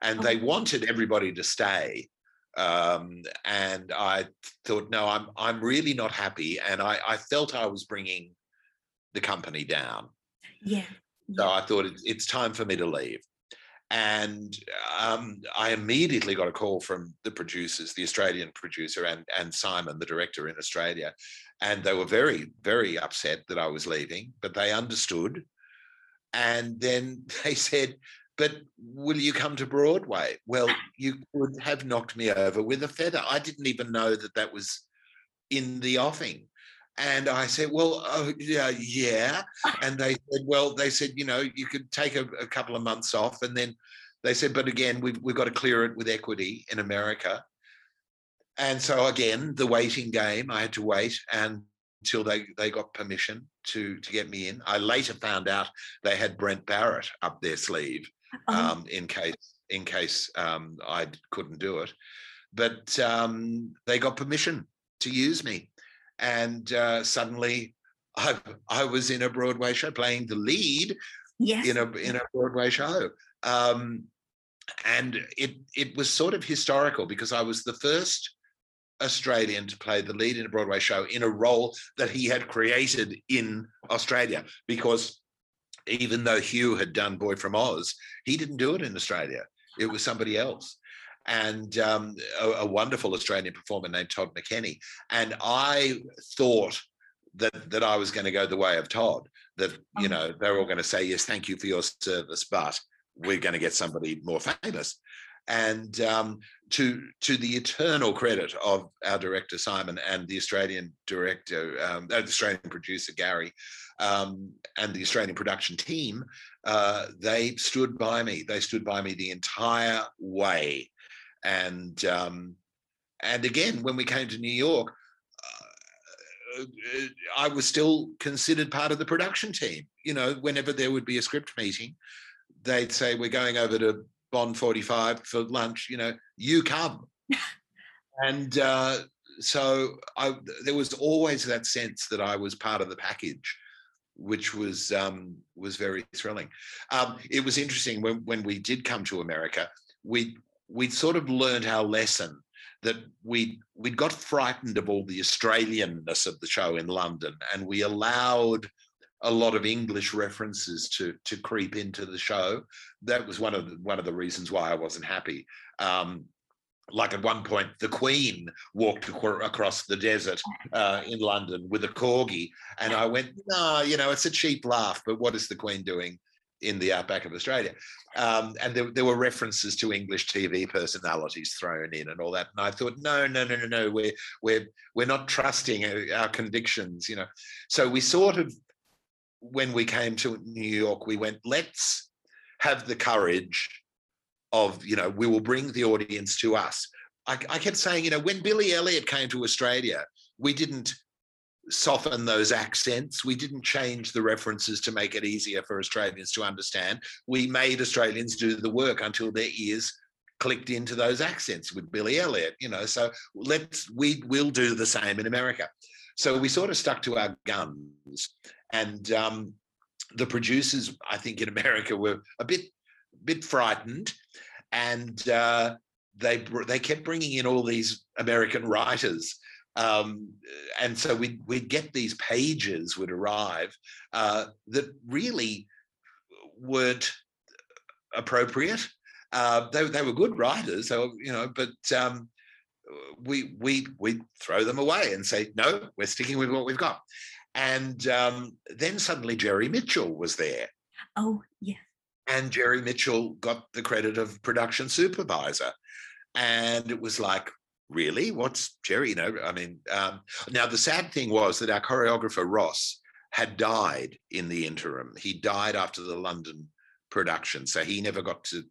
and they wanted everybody to stay. Um, and I thought, no, I'm I'm really not happy. And I, I felt I was bringing the company down. Yeah. yeah. So I thought it, it's time for me to leave. And um, I immediately got a call from the producers, the Australian producer and, and Simon, the director in Australia. And they were very, very upset that I was leaving, but they understood. And then they said, but will you come to Broadway? Well, you could have knocked me over with a feather. I didn't even know that that was in the offing. And I said, well, oh, yeah, yeah. And they said, well, they said, you know, you could take a, a couple of months off. And then they said, but again, we've, we've got to clear it with equity in America. And so again, the waiting game, I had to wait and until they, they got permission to, to get me in. I later found out they had Brent Barrett up their sleeve um, oh. in case in case um, I couldn't do it. But um, they got permission to use me. And uh, suddenly I, I was in a Broadway show playing the lead yes. in a in a Broadway show. Um, and it it was sort of historical because I was the first Australian to play the lead in a Broadway show in a role that he had created in Australia, because even though Hugh had done Boy From Oz, he didn't do it in Australia. It was somebody else. And um, a, a wonderful Australian performer named Todd McKenney. And I thought that that I was going to go the way of Todd, that, you know, they're all going to say, yes, thank you for your service, but we're going to get somebody more famous. And um, to to the eternal credit of our director, Simon, and the Australian director, um, the Australian producer, Gary, um, and the Australian production team, uh, they stood by me. They stood by me the entire way. And um, and again, when we came to New York, uh, I was still considered part of the production team. You know, whenever there would be a script meeting, they'd say, we're going over to Bond forty-five for lunch, you know, you come. and uh, so I, there was always that sense that I was part of the package, which was um, was very thrilling. Um, it was interesting when, when we did come to America, we... we'd sort of learned our lesson that we we'd got frightened of all the Australianness of the show in London, and we allowed a lot of English references to to creep into the show. That was one of the, one of the reasons why I wasn't happy. Um, like at one point, the Queen walked ac- across the desert uh, in London with a corgi, and I went, no, you know, it's a cheap laugh, but what is the Queen doing in the outback of Australia. Um, and there, there were references to English T V personalities thrown in and all that. And I thought, no, no, no, no, no, we're, we're, we're not trusting our convictions, you know. So we sort of, when we came to New York, we went, let's have the courage of, you know, we will bring the audience to us. I, I kept saying, you know, when Billy Elliot came to Australia, we didn't soften those accents. We didn't change the references to make it easier for Australians to understand. We made Australians do the work until their ears clicked into those accents with Billy Elliot, you know. So let's, we will do the same in America. So we sort of stuck to our guns. And um, the producers, I think, in America were a bit, bit frightened. And uh, they, they kept bringing in all these American writers. Um, and so we'd, we'd get these pages would arrive uh, that really weren't appropriate. Uh, they, they were good writers, so, you know, but um, we, we, we'd throw them away and say, no, we're sticking with what we've got. And um, then suddenly Jerry Mitchell was there. Oh, yeah. And Jerry Mitchell got the credit of production supervisor. And it was like, really? What's Jerry? You know, I mean, um, now the sad thing was that our choreographer, Ross, had died in the interim. He died after the London production, so he never got to,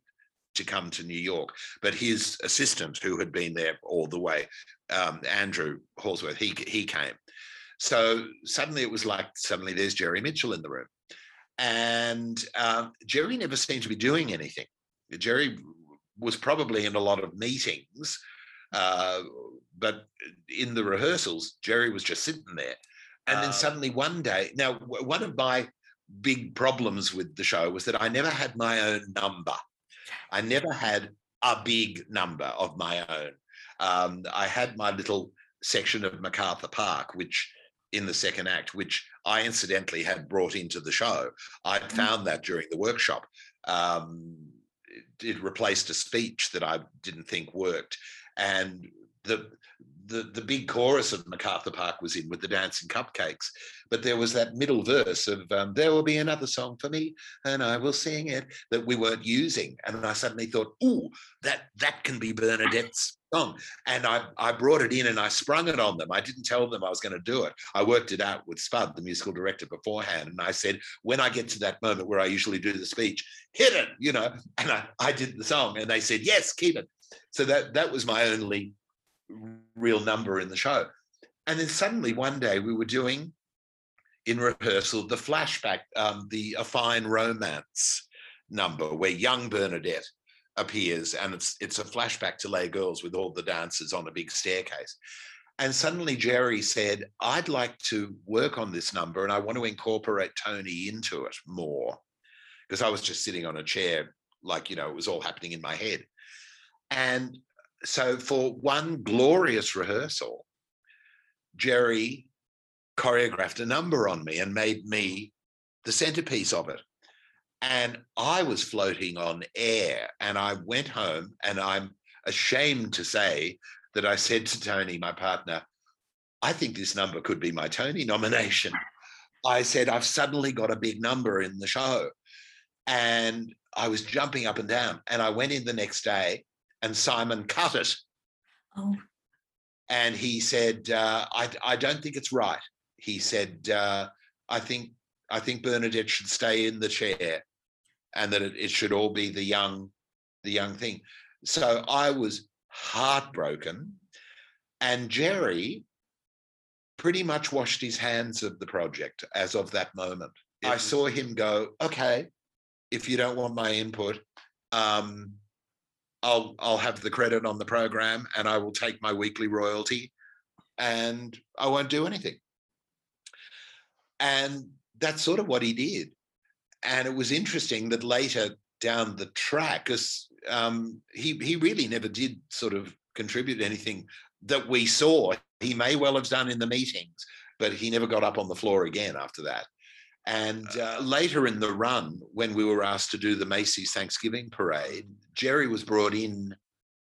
to come to New York. But his assistant, who had been there all the way, um, Andrew Hallsworth, he, he came. So suddenly it was like, suddenly there's Jerry Mitchell in the room. And um, Jerry never seemed to be doing anything. Jerry was probably in a lot of meetings, Uh, but in the rehearsals, Jerry was just sitting there. And then suddenly one day, now one of my big problems with the show was that I never had my own number. I never had a big number of my own. Um, I had my little section of MacArthur Park, which in the second act, which I incidentally had brought into the show. I'd found that during the workshop. Um, it, it replaced a speech that I didn't think worked. And the, the the big chorus of MacArthur Park was in with the dancing cupcakes, but there was that middle verse of um, there will be another song for me and I will sing it, that we weren't using. And I suddenly thought, ooh, that that can be Bernadette's song. And I, I brought it in and I sprung it on them. I didn't tell them I was going to do it. I worked it out with Spud, the musical director, beforehand. And I said, when I get to that moment where I usually do the speech, hit it, you know, and I, I did the song and they said, yes, keep it. So that, that was my only real number in the show. And then suddenly one day we were doing, in rehearsal, the flashback, um, the A Fine Romance number, where young Bernadette appears, and it's, it's a flashback to Les Girls with all the dancers on a big staircase. And suddenly Jerry said, I'd like to work on this number and I want to incorporate Tony into it more, because I was just sitting on a chair, like, you know, it was all happening in my head. And so for one glorious rehearsal, Jerry choreographed a number on me and made me the centerpiece of it. And I was floating on air, and I went home, and I'm ashamed to say that I said to Tony, my partner, I think this number could be my Tony nomination. I said, I've suddenly got a big number in the show. And I was jumping up and down, and I went in the next day, and Simon cut it. Oh. And he said, uh, I, I don't think it's right. He said, uh, I think I think Bernadette should stay in the chair, and that it, it should all be the young, the young thing. So I was heartbroken. And Jerry pretty much washed his hands of the project as of that moment. It, I saw him go, okay, if you don't want my input, um, I'll, I'll have the credit on the program, and I will take my weekly royalty, and I won't do anything. And that's sort of what he did. And it was interesting that later down the track, because um, he, he really never did sort of contribute anything that we saw. He may well have done in the meetings, but he never got up on the floor again after that. And uh, later in the run, when we were asked to do the Macy's Thanksgiving Parade, Jerry was brought in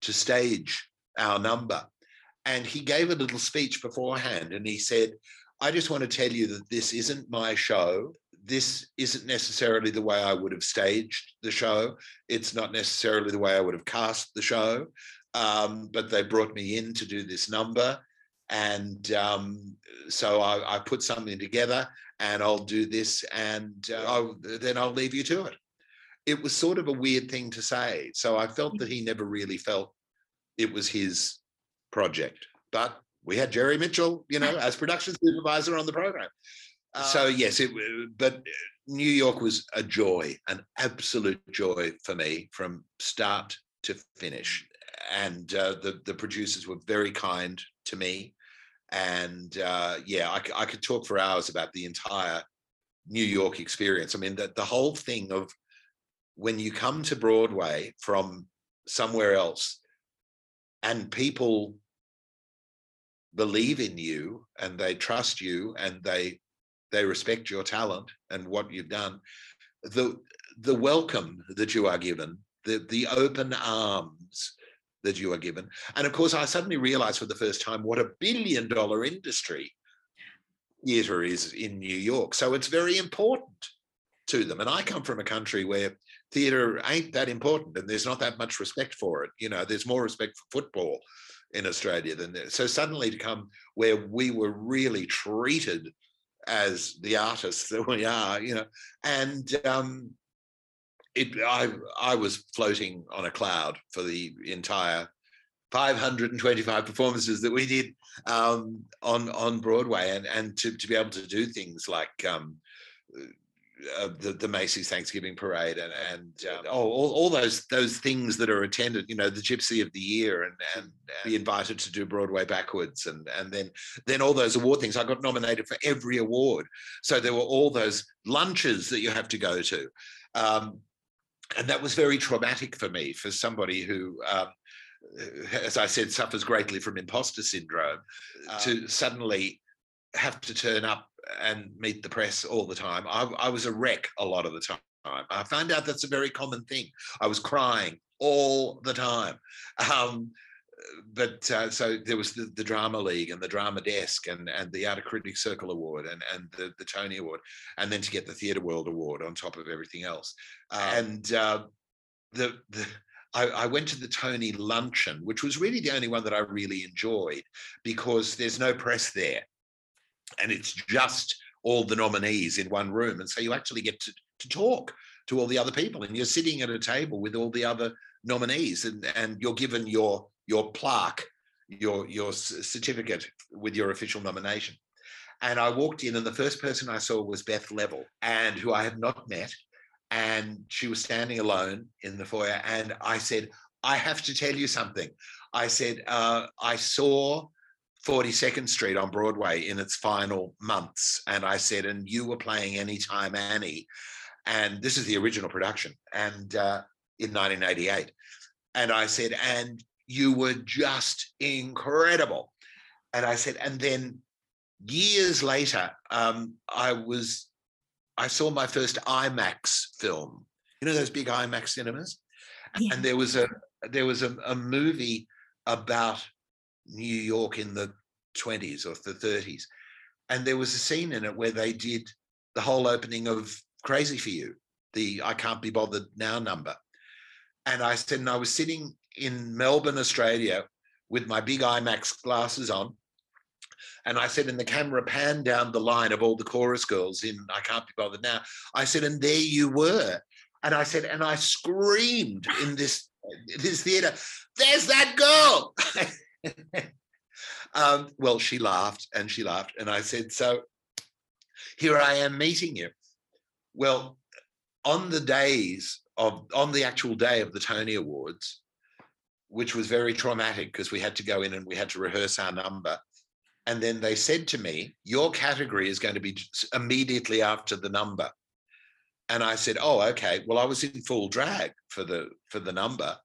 to stage our number. And he gave a little speech beforehand, and he said, I just want to tell you that this isn't my show. this isn't necessarily the way I would have staged the show. It's not necessarily the way I would have cast the show, um, but they brought me in to do this number. And um, so I, I put something together and I'll do this and uh, I'll, then I'll leave you to it. It was sort of a weird thing to say. So I felt that he never really felt it was his project. But we had Jerry Mitchell, you know, as production supervisor on the program. Um, so, yes, it. But New York was a joy, an absolute joy for me from start to finish. And uh, the, the producers were very kind to me. And, uh, yeah, I, I could talk for hours about the entire New York experience. I mean, the, the whole thing of when you come to Broadway from somewhere else and people believe in you and they trust you and they they respect your talent and what you've done, the, the welcome that you are given, the, the open arms that you are given. And of course, I suddenly realized for the first time what a billion dollar industry theatre is in New York. So it's very important to them. And I come from a country where theatre ain't that important and there's not that much respect for it. You know, there's more respect for football in Australia than there. So suddenly to come where we were really treated as the artists that we are, you know, and um, it, I, I was floating on a cloud for the entire five hundred twenty-five performances that we did um, on, on Broadway, and, and to, to be able to do things like um, Uh, the, the Macy's Thanksgiving Parade and, and um, oh, all, all those those things that are attended, you know, the Gypsy of the Year and, and, and be invited to do Broadway Backwards and and then then all those award things. I got nominated for every award. So there were all those lunches that you have to go to. Um, and that was very traumatic for me, for somebody who, um, as I said, suffers greatly from imposter syndrome, um, to suddenly have to turn up and meet the press all the time. I, I was a wreck a lot of the time. I found out that's a very common thing. I was crying all the time. Um, but uh, so there was the, the Drama League and the Drama Desk and, and the Outer Critics Circle Award and, and the, the Tony Award, and then to get the Theatre World Award on top of everything else. Um, and uh, the, the I, I went to the Tony luncheon, which was really the only one that I really enjoyed because there's no press there. And it's just all the nominees in one room. And so you actually get to, to talk to all the other people and you're sitting at a table with all the other nominees and, and you're given your, your plaque, your, your certificate with your official nomination. And I walked in and the first person I saw was Beth Level, and who I had not met. And she was standing alone in the foyer. And I said, I have to tell you something. I said, uh, I saw forty-second Street on Broadway in its final months. And I said, and you were playing Anytime Annie. And this is the original production, and uh, in nineteen eighty-eight. And I said, and you were just incredible. And I said, and then years later, um, I was, I saw my first IMAX film. You know, those big IMAX cinemas? Yeah. And there was a, there was a, a movie about New York in the twenties or the thirties. And there was a scene in it where they did the whole opening of Crazy for You, the I Can't Be Bothered Now number. And I said, and I was sitting in Melbourne, Australia with my big IMAX glasses on. And I said, and the camera panned down the line of all the chorus girls in I Can't Be Bothered Now. I said, and there you were. And I said, and I screamed in this, this theater, there's that girl. um, well, she laughed and she laughed. And I said, so here I am meeting you. Well, on the days of, on the actual day of the Tony Awards, which was very traumatic because we had to go in and we had to rehearse our number. And then they said to me, your category is going to be immediately after the number. And I said, oh, okay. Well, I was in full drag for the, for the number.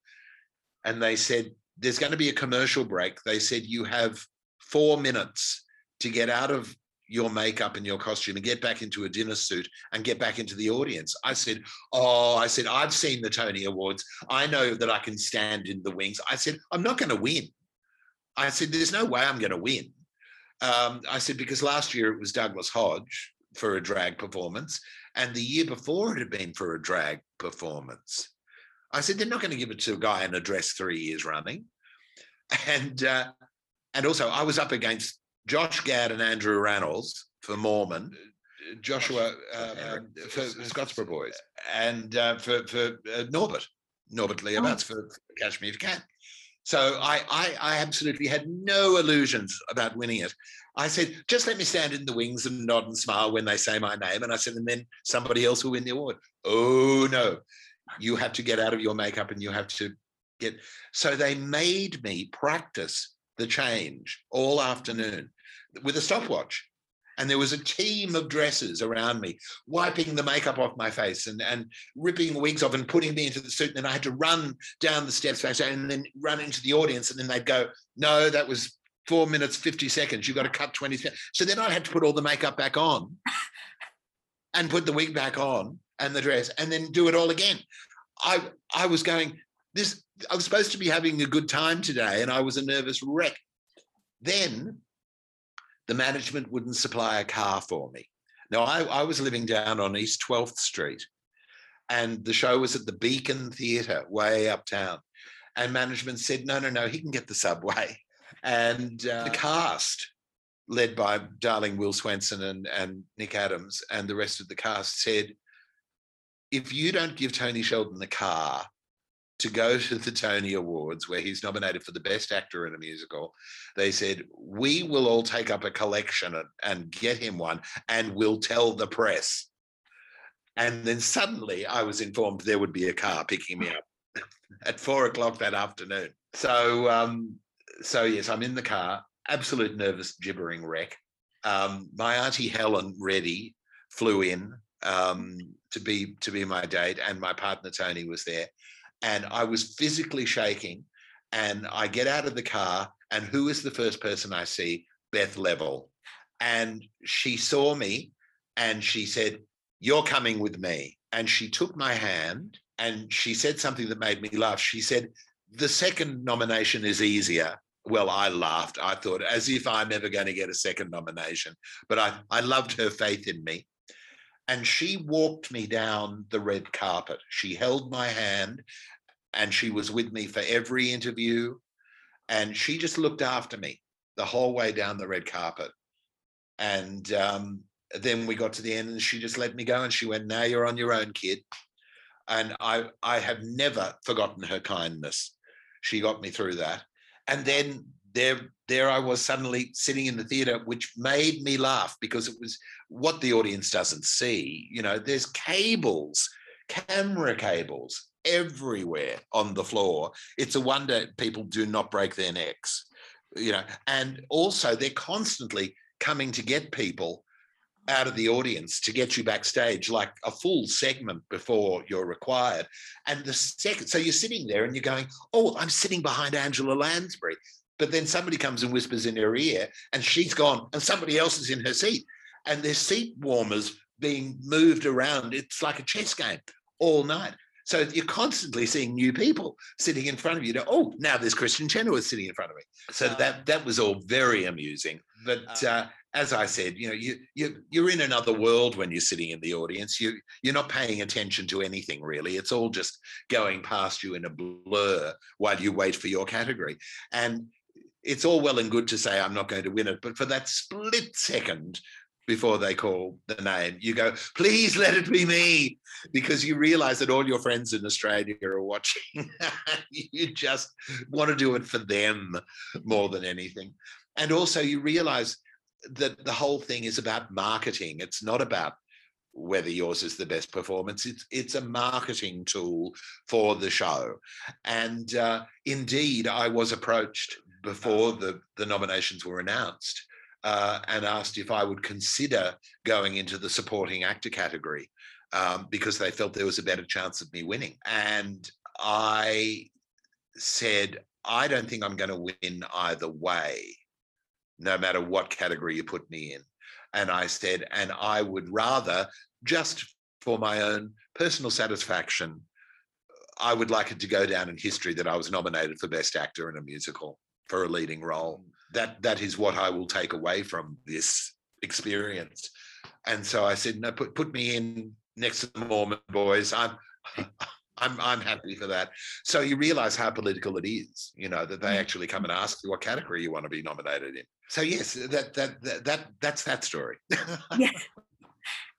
And they said, there's going to be a commercial break. They said, you have four minutes to get out of your makeup and your costume and get back into a dinner suit and get back into the audience. I said, oh, I said, I've seen the Tony Awards. I know that I can stand in the wings. I said, I'm not going to win. I said, there's no way I'm going to win. Um, I said, because last year it was Douglas Hodge, for a drag performance, and the year before it had been for a drag performance. I said, they're not going to give it to a guy in a dress three years running. And uh, and also I was up against Josh Gad and Andrew Rannells for Mormon, Joshua uh, um, for Scottsboro Boys, and uh, for, for uh, Norbert, Norbert Leobards oh. for, for Catch Me If You Can. So I, I, I absolutely had no illusions about winning it. I said, just let me stand in the wings and nod and smile when they say my name. And I said, and then somebody else will win the award. Oh, no. You have to get out of your makeup and you have to get... So they made me practice the change all afternoon with a stopwatch. And there was a team of dressers around me, wiping the makeup off my face and, and ripping the wigs off and putting me into the suit. And then I had to run down the steps back and then run into the audience. And then they'd go, no, that was four minutes, fifty seconds. You've got to cut twenty seconds. So then I'd have to put all the makeup back on and put the wig back on and the dress and then do it all again. I, I was going, this, I was supposed to be having a good time today and I was a nervous wreck. Then... the management wouldn't supply a car for me. Now, I, I was living down on East twelfth Street and the show was at the Beacon Theatre way uptown. And management said, no, no, no, he can get the subway. And uh, the cast, led by darling Will Swenson and, and Nick Adams and the rest of the cast, said, if you don't give Tony Sheldon the car to go to the Tony Awards, where he's nominated for the best actor in a musical, they said, we will all take up a collection and, and get him one and we'll tell the press. And then suddenly I was informed there would be a car picking me up at four o'clock that afternoon. So, um, so yes, I'm in the car, absolute nervous, gibbering wreck. Um, my auntie Helen Reddy flew in um, to be to be my date and my partner Tony was there. And I was physically shaking, and I get out of the car, and who is the first person I see? Beth Level. And she saw me, and she said, you're coming with me. And she took my hand, and she said something that made me laugh. She said, the second nomination is easier. Well, I laughed. I thought, as if I'm ever going to get a second nomination. But I, I loved her faith in me. And she walked me down the red carpet. She held my hand and she was with me for every interview. And she just looked after me the whole way down the red carpet. And um, then we got to the end and she just let me go. And she went, now you're on your own, kid. And I, I have never forgotten her kindness. She got me through that. And then there, there I was suddenly sitting in the theatre, which made me laugh because it was what the audience doesn't see. You know, there's cables, camera cables everywhere on the floor. It's a wonder people do not break their necks, you know. And also they're constantly coming to get people out of the audience to get you backstage, like a full segment before you're required. And the second, so you're sitting there and you're going, oh, I'm sitting behind Angela Lansbury. But then somebody comes and whispers in her ear and she's gone and somebody else is in her seat and their seat warmers being moved around. It's like a chess game all night. So you're constantly seeing new people sitting in front of you. Oh, now there's Christian Chenoweth sitting in front of me. So um, that that was all very amusing. But uh, as I said, you know, you, you, you're in another world when you're sitting in the audience. You, you're not paying attention to anything, really. It's all just going past you in a blur while you wait for your category. And it's all well and good to say I'm not going to win it, but for that split second before they call the name, you go, please let it be me, because you realise that all your friends in Australia are watching. You just want to do it for them more than anything. And also you realise that the whole thing is about marketing. It's not about whether yours is the best performance. It's it's a marketing tool for the show. And uh, indeed, I was approached before the, the nominations were announced uh, and asked if I would consider going into the supporting actor category um, because they felt there was a better chance of me winning. And I said, I don't think I'm going to win either way, no matter what category you put me in. And I said, and I would rather, just for my own personal satisfaction, I would like it to go down in history that I was nominated for Best Actor in a Musical for a leading role. That that is what I will take away from this experienced. And so I said, no, put put me in next to the Mormon boys. I'm I'm I'm happy for that. So you realise how political it is, you know, that they actually come and ask you what category you want to be nominated in. So yes, that that that, that that's that story. Yeah.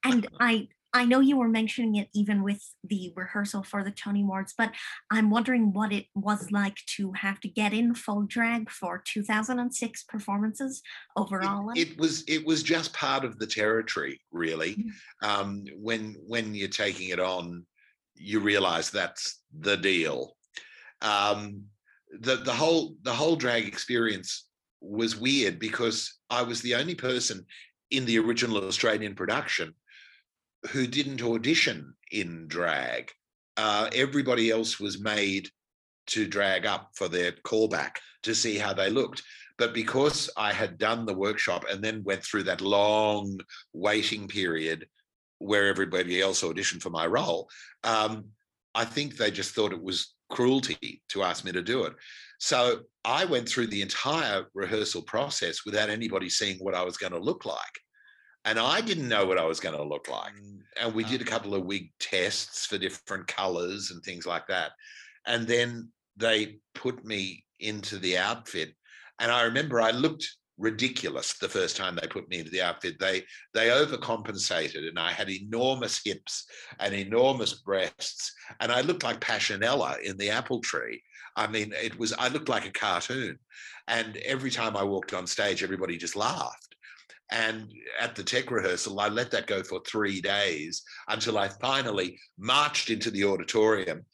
And I I know you were mentioning it even with the rehearsal for the Tony Awards, but I'm wondering what it was like to have to get in full drag for two thousand six performances overall. It, it was it was just part of the territory, really. Mm-hmm. Um, when when you're taking it on, you realise that's the deal. Um, the the whole the whole drag experience was weird because I was the only person in the original Australian production who didn't audition in drag. Uh, everybody else was made to drag up for their callback to see how they looked. But because I had done the workshop and then went through that long waiting period where everybody else auditioned for my role, um, I think they just thought it was cruelty to ask me to do it. So I went through the entire rehearsal process without anybody seeing what I was going to look like. And I didn't know what I was going to look like. And we did a couple of wig tests for different colours and things like that. And then they put me into the outfit. And I remember I looked ridiculous the first time they put me into the outfit. They they overcompensated and I had enormous hips and enormous breasts. And I looked like Passionella in The Apple Tree. I mean, it was, I looked like a cartoon. And every time I walked on stage, everybody just laughed. And at the tech rehearsal, I let that go for three days until I finally marched into the auditorium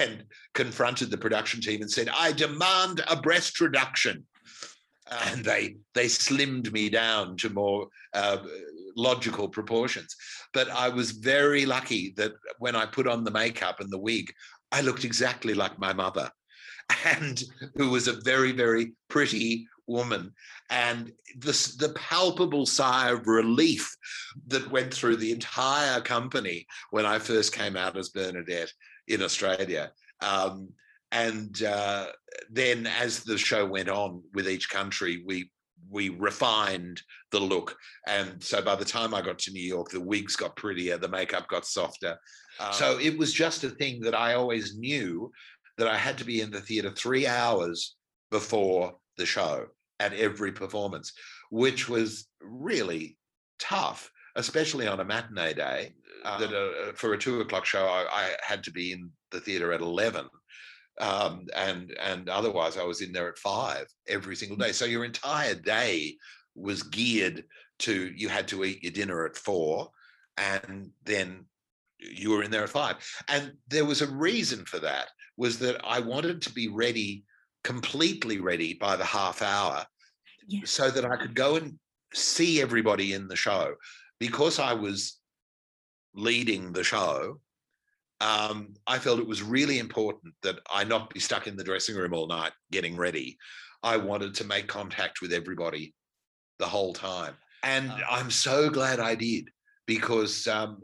and confronted the production team and said, I demand a breast reduction. And they they slimmed me down to more uh, logical proportions. But I was very lucky that when I put on the makeup and the wig, I looked exactly like my mother, and who was a very, very pretty woman, and this the palpable sigh of relief that went through the entire company when I first came out as Bernadette in Australia. Um, and uh, then as the show went on with each country, we we refined the look. And so by the time I got to New York, the wigs got prettier, the makeup got softer. Um, so it was just a thing that I always knew that I had to be in the theatre three hours before the show at every performance, which was really tough, especially on a matinee day. Uh, that uh, for a two o'clock show, I, I had to be in the theatre at eleven, um, and and otherwise I was in there at five every single day. So your entire day was geared to, you had to eat your dinner at four, and then you were in there at five. And there was a reason for that, was that I wanted to be ready, completely ready by the half hour, yes, so that I could go and see everybody in the show. Because I was leading the show, um, I felt it was really important that I not be stuck in the dressing room all night getting ready. I wanted to make contact with everybody the whole time. And um, I'm so glad I did, because um,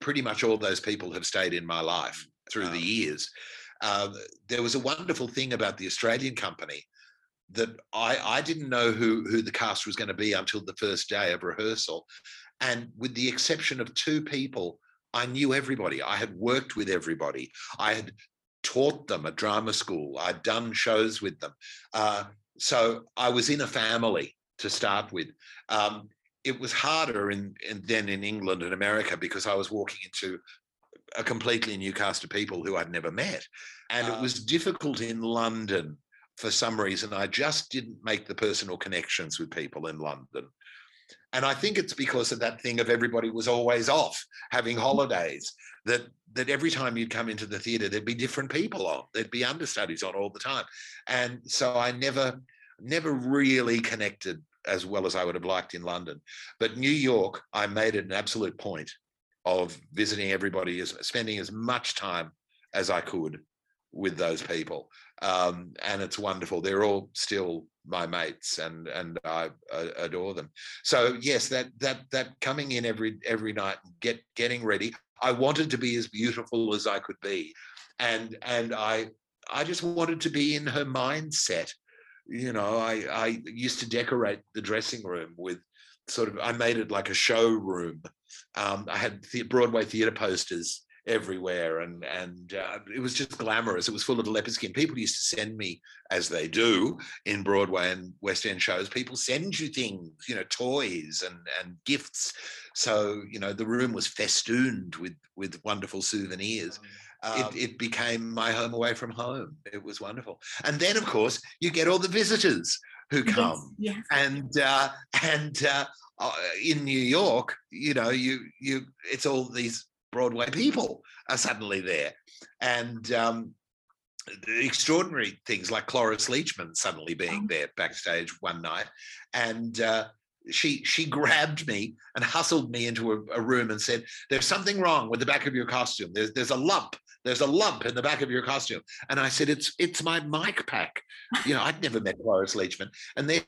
pretty much all those people have stayed in my life through um, the years. Uh, there was a wonderful thing about the Australian company that I, I didn't know who, who the cast was going to be until the first day of rehearsal. And with the exception of two people, I knew everybody. I had worked with everybody. I had taught them at drama school. I'd done shows with them. Uh, so I was in a family to start with. Um, it was harder in, in, than in England and America, because I was walking into a completely new cast of people who I'd never met. And um, it was difficult in London for some reason. I just didn't make the personal connections with people in London. And I think it's because of that thing of everybody was always off having holidays, that that every time you'd come into the theatre, there'd be different people on. There'd be understudies on all the time. And so I never, never really connected as well as I would have liked in London. But New York, I made it an absolute point of visiting everybody, spending as much time as I could with those people. Um, and it's wonderful. They're all still my mates, and and I uh, adore them. So yes, that that that coming in every every night, get getting ready. I wanted to be as beautiful as I could be. And and I I just wanted to be in her mindset. You know, I I used to decorate the dressing room with sort of, I made it like a showroom. Um, I had the Broadway theatre posters everywhere, and and uh, it was just glamorous. It was full of leopard skin. People used to send me, as they do in Broadway and West End shows, people send you things, you know, toys and and gifts. So, you know, the room was festooned with with wonderful souvenirs. Um, it, it became my home away from home. It was wonderful. And then, of course, you get all the visitors who come. Yes, yes. And uh, and uh, in New York, you know, you you it's all these Broadway people are suddenly there, and um, the extraordinary things like Cloris Leachman suddenly being there backstage one night, and uh, she she grabbed me and hustled me into a, a room and said, "There's something wrong with the back of your costume. There's there's a lump. There's a lump in the back of your costume." And I said, "It's it's my mic pack." You know, I'd never met Cloris Leachman, and there.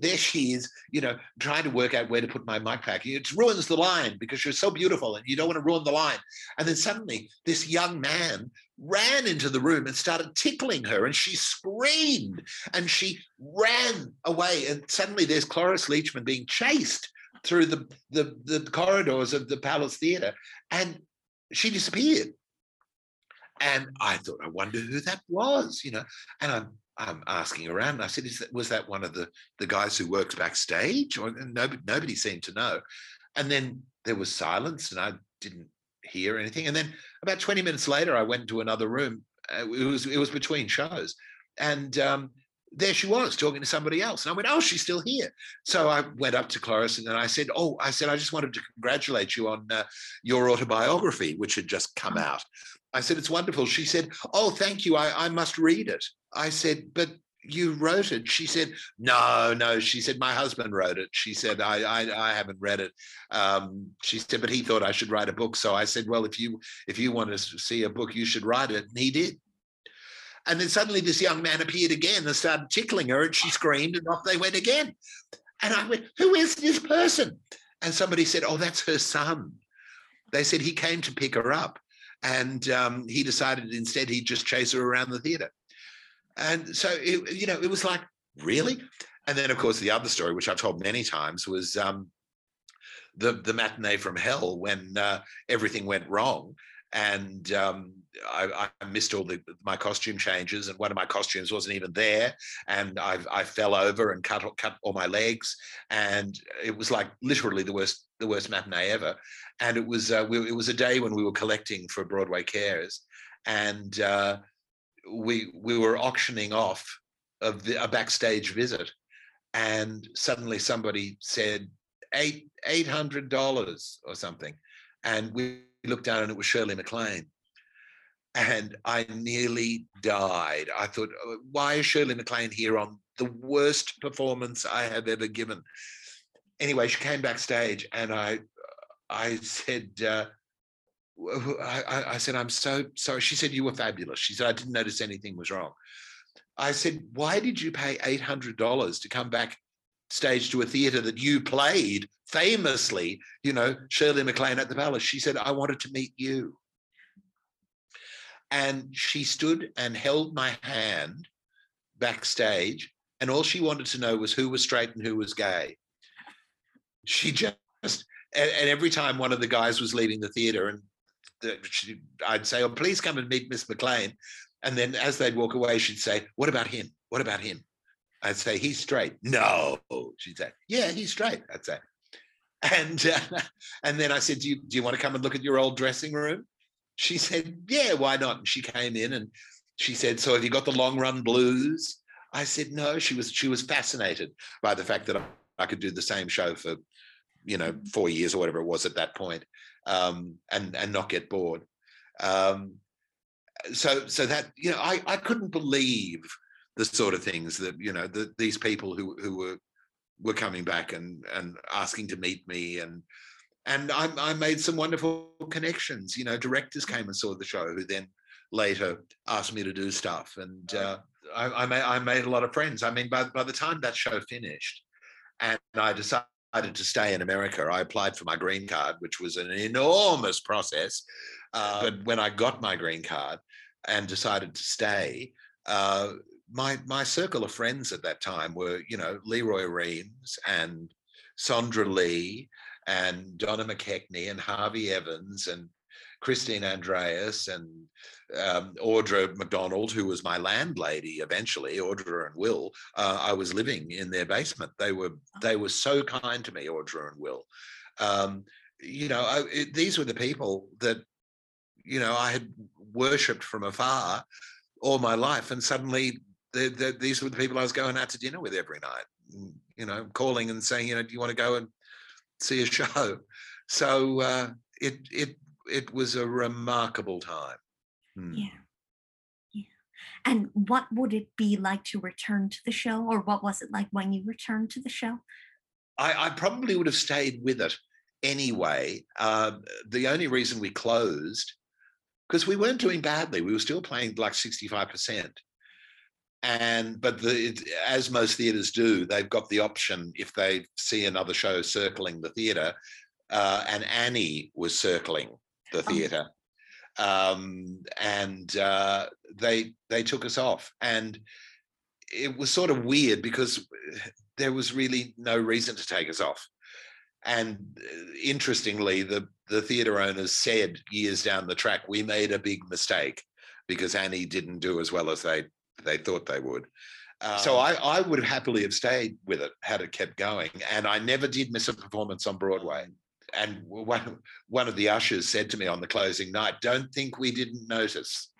There she is, you know, trying to work out where to put my mic pack. It ruins the line because you're so beautiful and you don't want to ruin the line. And then suddenly this young man ran into the room and started tickling her, and she screamed and she ran away. And suddenly there's Cloris Leachman being chased through the, the, the corridors of the Palace Theatre, and she disappeared. And I thought, I wonder who that was, you know, and I'm I'm asking around, and I said, Is that, was that one of the, the guys who works backstage? Or nobody, nobody seemed to know. And then there was silence, and I didn't hear anything. And then about twenty minutes later, I went to another room. It was it was between shows. And um, there she was talking to somebody else. And I went, oh, she's still here. So I went up to Cloris, and then I said, oh, I said, I just wanted to congratulate you on uh, your autobiography, which had just come out. I said, it's wonderful. She said, oh, thank you. I, I must read it. I said, but you wrote it. She said, no, no. She said, my husband wrote it. She said, I I, I haven't read it. Um, she said, but he thought I should write a book. So I said, well, if you, if you want to see a book, you should write it. And he did. And then suddenly this young man appeared again and started tickling her, and she screamed, and off they went again. And I went, who is this person? And somebody said, oh, that's her son. They said he came to pick her up. And um, he decided instead he'd just chase her around the theatre. And so, it, you know, it was like, really? And then, of course, the other story, which I've told many times, was um, the, the matinee from hell when uh, everything went wrong. And um, I, I missed all the, my costume changes, and one of my costumes wasn't even there. And I, I fell over and cut, cut all my legs. And it was like literally the worst, the worst matinee ever. And it was, uh, we, it was a day when we were collecting for Broadway Cares. And uh, we, we were auctioning off of the, a backstage visit. And suddenly somebody said eight, eight hundred dollars or something. And we looked down, and it was Shirley MacLaine, and I nearly died. I thought, why is Shirley MacLaine here on the worst performance I have ever given? Anyway, she came backstage, and I, I said, uh, I, I said, I'm so sorry. She said, you were fabulous. She said, I didn't notice anything was wrong. I said, why did you pay eight hundred dollars to come back stage to a theatre that you played famously, you know, Shirley MacLaine at the Palace? She said, I wanted to meet you. And she stood and held my hand backstage, and all she wanted to know was who was straight and who was gay. She just, and, and every time one of the guys was leaving the theatre, and the, she, I'd say, oh, please come and meet Miss MacLaine. And then as they'd walk away, she'd say, what about him? What about him? I'd say, he's straight. No, she'd say, yeah, he's straight, I'd say. And uh, and then I said, do you, do you want to come and look at your old dressing room? She said, yeah, why not? And she came in, and she said, so have you got the long run blues? I said, no. She was she was fascinated by the fact that I, I could do the same show for, you know, four years or whatever it was at that point, um, and, and not get bored. Um, so, so that, you know, I, I couldn't believe the sort of things that, you know, the, these people who who were were coming back and and asking to meet me, and and I, I made some wonderful connections. You know, directors came and saw the show, who then later asked me to do stuff, and uh, I, I made I made a lot of friends. I mean, by by the time that show finished, and I decided to stay in America, I applied for my green card, which was an enormous process. Uh, but when I got my green card and decided to stay, Uh, My my circle of friends at that time were, you know, Leroy Reams and Sandra Lee and Donna McKechnie and Harvey Evans and Christine Andreas and um, Audra McDonald, who was my landlady eventually, Audra and Will, uh, I was living in their basement. They were they were so kind to me, Audra and Will. Um, you know, I, it, these were the people that, you know, I had worshipped from afar all my life, and suddenly they're, they're, these were the people I was going out to dinner with every night, you know, calling and saying, you know, do you want to go and see a show? So uh, it it. It was a remarkable time. Hmm. Yeah. Yeah. And what would it be like to return to the show, or what was it like when you returned to the show? I, I probably would have stayed with it anyway. Uh, the only reason we closed, because we weren't doing badly. We were still playing like sixty-five percent. And but the, it, as most theatres do, they've got the option if they see another show circling the theatre, uh, and Annie was circling the theatre, um, and uh, they they took us off, and it was sort of weird because there was really no reason to take us off. And interestingly, the the theatre owners said years down the track, we made a big mistake because Annie didn't do as well as they they thought they would. Um, so I, I would happily have stayed with it had it kept going, and I never did miss a performance on Broadway. And one, one of the ushers said to me on the closing night, don't think we didn't notice.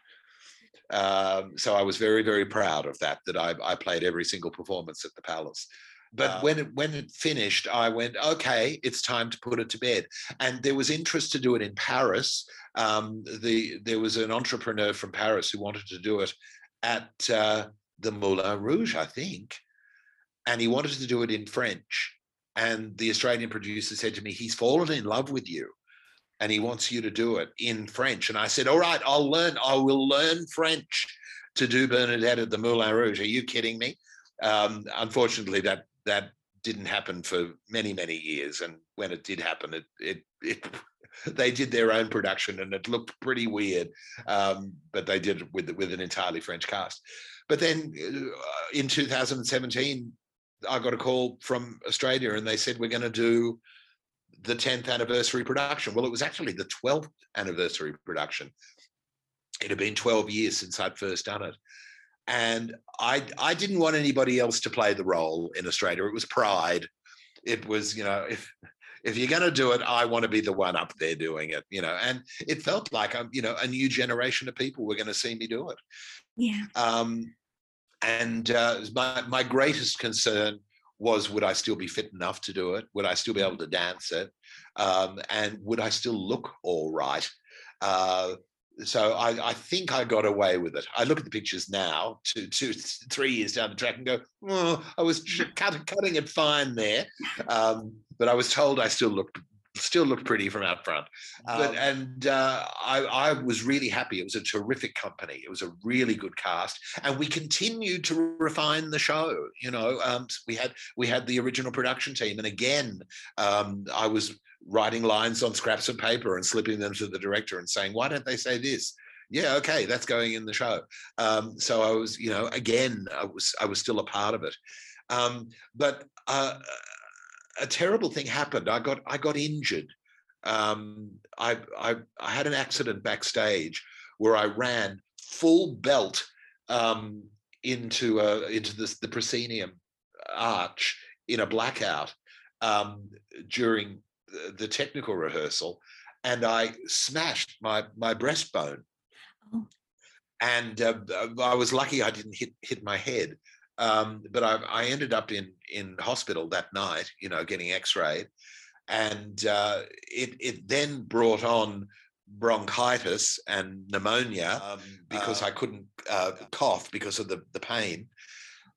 Um, so I was very, very proud of that, that I, I played every single performance at the Palace. But um, when, it, when it finished, I went, okay, it's time to put it to bed. And there was interest to do it in Paris. Um, the, there was an entrepreneur from Paris who wanted to do it at uh, the Moulin Rouge, I think. And he wanted to do it in French. And the Australian producer said to me, he's fallen in love with you and he wants you to do it in French. And I said, all right, I'll learn. I will learn French to do Bernadette at the Moulin Rouge. Are you kidding me? Um, unfortunately, that that didn't happen for many, many years. And when it did happen, it it, it they did their own production and it looked pretty weird, um, but they did it with, with an entirely French cast. But then uh, in two thousand seventeen, I got a call from Australia and they said, we're going to do the tenth anniversary production. Well, it was actually the twelfth anniversary production. It had been twelve years since I'd first done it. And I, I didn't want anybody else to play the role in Australia. It was pride. It was, you know, if, if you're going to do it, I want to be the one up there doing it, you know, and it felt like, I'm, you know, a new generation of people were going to see me do it. Yeah. Um, And uh, my, my greatest concern was, would I still be fit enough to do it? Would I still be able to dance it? Um, and would I still look all right? Uh, so I, I think I got away with it. I look at the pictures now, two, two, three years down the track and go, oh, I was cut, cutting it fine there. Um, but I was told I still looked still looked pretty from out front. Um, but, and uh, I, I was really happy. It was a terrific company. It was a really good cast. And we continued to refine the show. You know, um, we had we had the original production team. And again, um, I was writing lines on scraps of paper and slipping them to the director and saying, why don't they say this? Yeah, okay, that's going in the show. Um, so I was, you know, again, I was, I was still a part of it. Um, but... Uh, A terrible thing happened. I got I got injured. Um, I, I I had an accident backstage where I ran full belt um, into a, into this, the proscenium arch in a blackout um, during the, the technical rehearsal, and I smashed my my breastbone. Oh. And uh, I was lucky I didn't hit hit my head. Um, but I, I ended up in, in hospital that night, you know, getting x-rayed, and uh, it, it then brought on bronchitis and pneumonia um, because uh, I couldn't uh, cough because of the, the pain.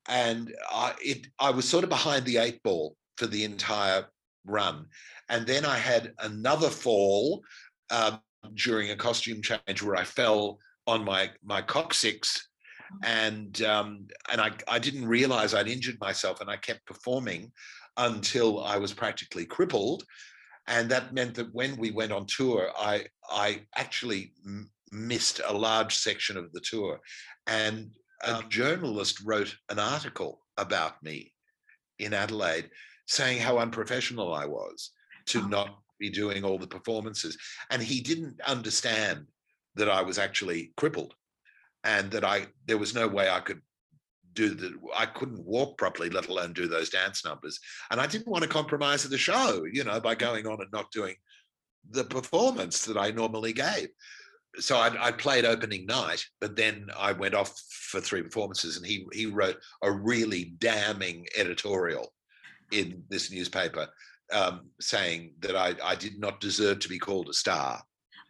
And I, it, I was sort of behind the eight ball for the entire run. And then I had another fall uh, during a costume change where I fell on my, my coccyx. And um, and I, I didn't realize I'd injured myself, and I kept performing until I was practically crippled. And that meant that when we went on tour, I I actually m- missed a large section of the tour. And a journalist wrote an article about me in Adelaide saying how unprofessional I was to not be doing all the performances. And he didn't understand that I was actually crippled and that I there was no way I could do that. I couldn't walk properly, let alone do those dance numbers. And I didn't want to compromise the show, you know, by going on and not doing the performance that I normally gave. So I, I played opening night, but then I went off for three performances, and he he wrote a really damning editorial in this newspaper um, saying that I, I did not deserve to be called a star.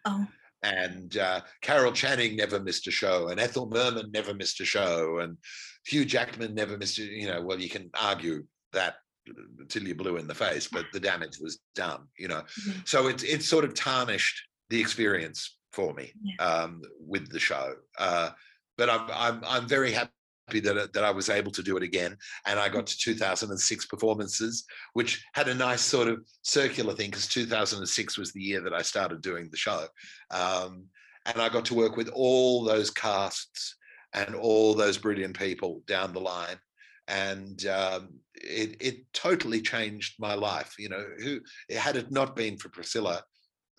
Oh. And uh, Carol Channing never missed a show, and Ethel Merman never missed a show, and Hugh Jackman never missed a, you know, well, you can argue that till you're blue in the face, but the damage was done, you know. Mm-hmm. So it's it sort of tarnished the experience for me, yeah. um, with the show. Uh, but I'm, I'm, I'm very happy that, that I was able to do it again. And I got to two thousand six performances, which had a nice sort of circular thing, because two thousand six was the year that I started doing the show. Um, and I got to work with all those casts and all those brilliant people down the line. And um, it, it totally changed my life. You know, who had it not been for Priscilla,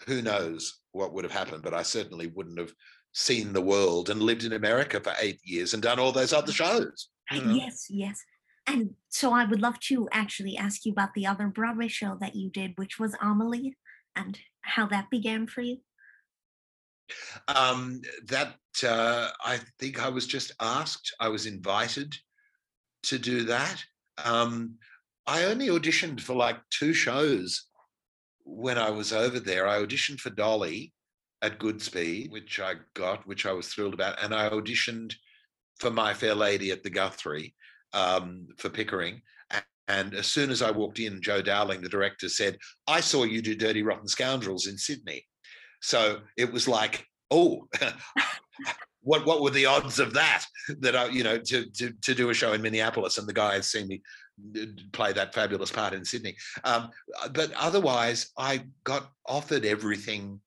who knows what would have happened, but I certainly wouldn't have seen the world and lived in America for eight years and done all those other shows. You know? Yes, yes. And so I would love to actually ask you about the other Broadway show that you did, which was Amelie, and how that began for you. Um, that, uh, I think I was just asked, I was invited to do that. Um, I only auditioned for like two shows when I was over there. I auditioned for Dolly at Goodspeed, which I got, which I was thrilled about. And I auditioned for My Fair Lady at the Guthrie, um, for Pickering. And, and as soon as I walked in, Joe Dowling, the director, said, I saw you do Dirty Rotten Scoundrels in Sydney. So it was like, oh, what what were the odds of that? That, I, you know, to, to, to do a show in Minneapolis, and the guy had seen me play that fabulous part in Sydney. Um, but otherwise, I got offered everything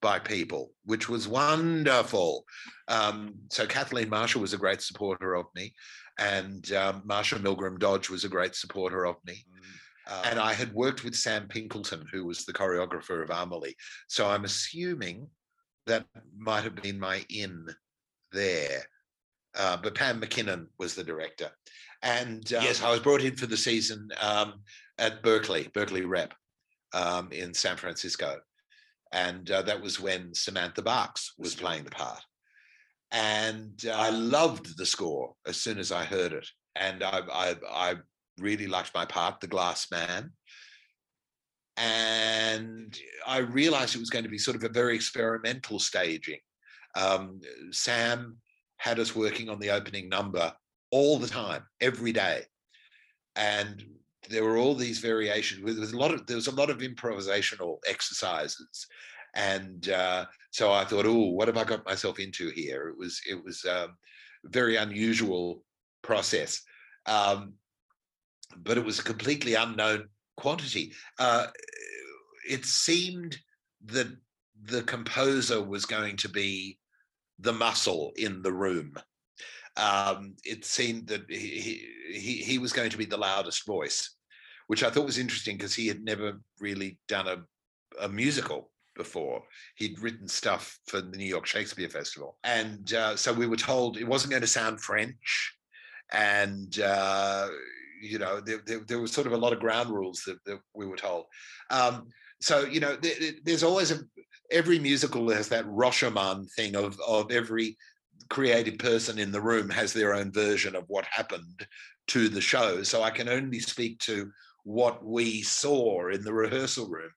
by people, which was wonderful. Um, so Kathleen Marshall was a great supporter of me, and um, Marsha Milgram Dodge was a great supporter of me. Mm. Um, and I had worked with Sam Pinkleton, who was the choreographer of Amelie. So I'm assuming that might have been my in there. Uh, but Pam McKinnon was the director. And um, yes, I was brought in for the season um, at Berkeley, Berkeley Rep um, in San Francisco. And uh, that was when Samantha Barks was playing the part. And uh, I loved the score as soon as I heard it. And I, I, I really liked my part, The Glass Man. And I realized it was going to be sort of a very experimental staging. Um, Sam had us working on the opening number all the time, every day. And there were all these variations with, with a lot of, there was a lot of improvisational exercises. And uh, so I thought, oh, what have I got myself into here? It was, it was a very unusual process, um, but it was a completely unknown quantity. Uh, it seemed that the composer was going to be the muscle in the room. Um, it seemed that he, he he was going to be the loudest voice, which I thought was interesting because he had never really done a, a musical before. He'd written stuff for the New York Shakespeare Festival. And uh, so we were told it wasn't going to sound French. And, uh, you know, there, there, there was sort of a lot of ground rules that, that we were told. Um, so, you know, there, there's always a, every musical has that Rashomon thing of, of every creative person in the room has their own version of what happened to the show. So I can only speak to what we saw in the rehearsal room.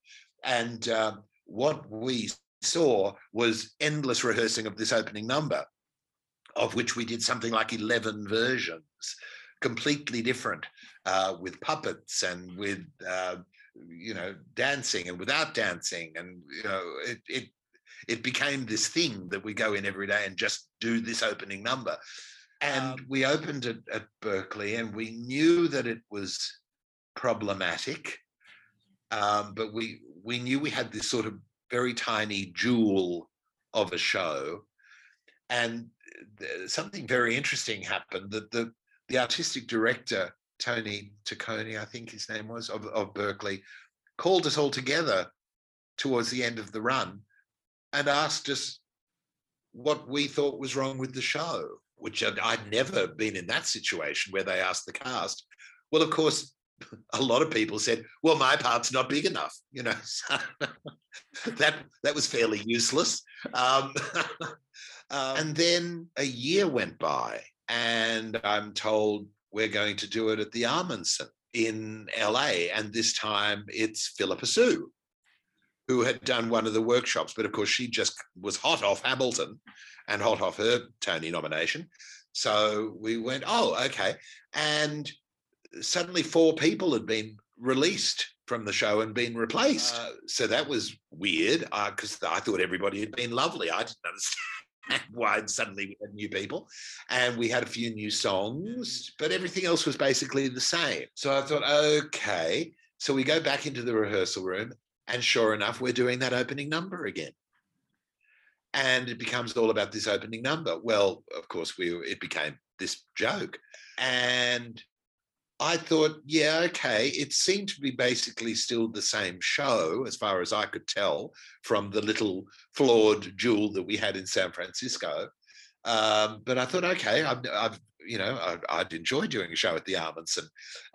And uh, what we saw was endless rehearsing of this opening number, of which we did something like eleven versions, completely different, uh, with puppets and with, uh, you know, dancing and without dancing. And, you know, it, it It became this thing that we go in every day and just do this opening number. And um, we opened it at Berkeley, and we knew that it was problematic, um, but we we knew we had this sort of very tiny jewel of a show. And th- something very interesting happened, that the, the artistic director, Tony Taccone, I think his name was, of, of Berkeley, called us all together towards the end of the run and asked us what we thought was wrong with the show, which I'd, I'd never been in that situation where they asked the cast. Well, of course, a lot of people said, well, my part's not big enough, you know, so that, that was fairly useless. Um, um, and then a year went by and I'm told we're going to do it at the Amundsen in L A. And this time it's Philippa Soo, who had done one of the workshops, but of course she just was hot off Hamilton and hot off her Tony nomination. So we went, oh, okay. And suddenly four people had been released from the show and been replaced. Uh, so that was weird, because uh, I thought everybody had been lovely. I didn't understand why suddenly we had new people. And we had a few new songs, but everything else was basically the same. So I thought, okay. So we go back into the rehearsal room, and sure enough, we're doing that opening number again. And it becomes all about this opening number. Well, of course, we it became this joke. And I thought, yeah, okay, it seemed to be basically still the same show, as far as I could tell, from the little flawed jewel that we had in San Francisco. Um, but I thought, okay, I've, I've you know, I'd, I'd enjoy doing a show at the Amundsen.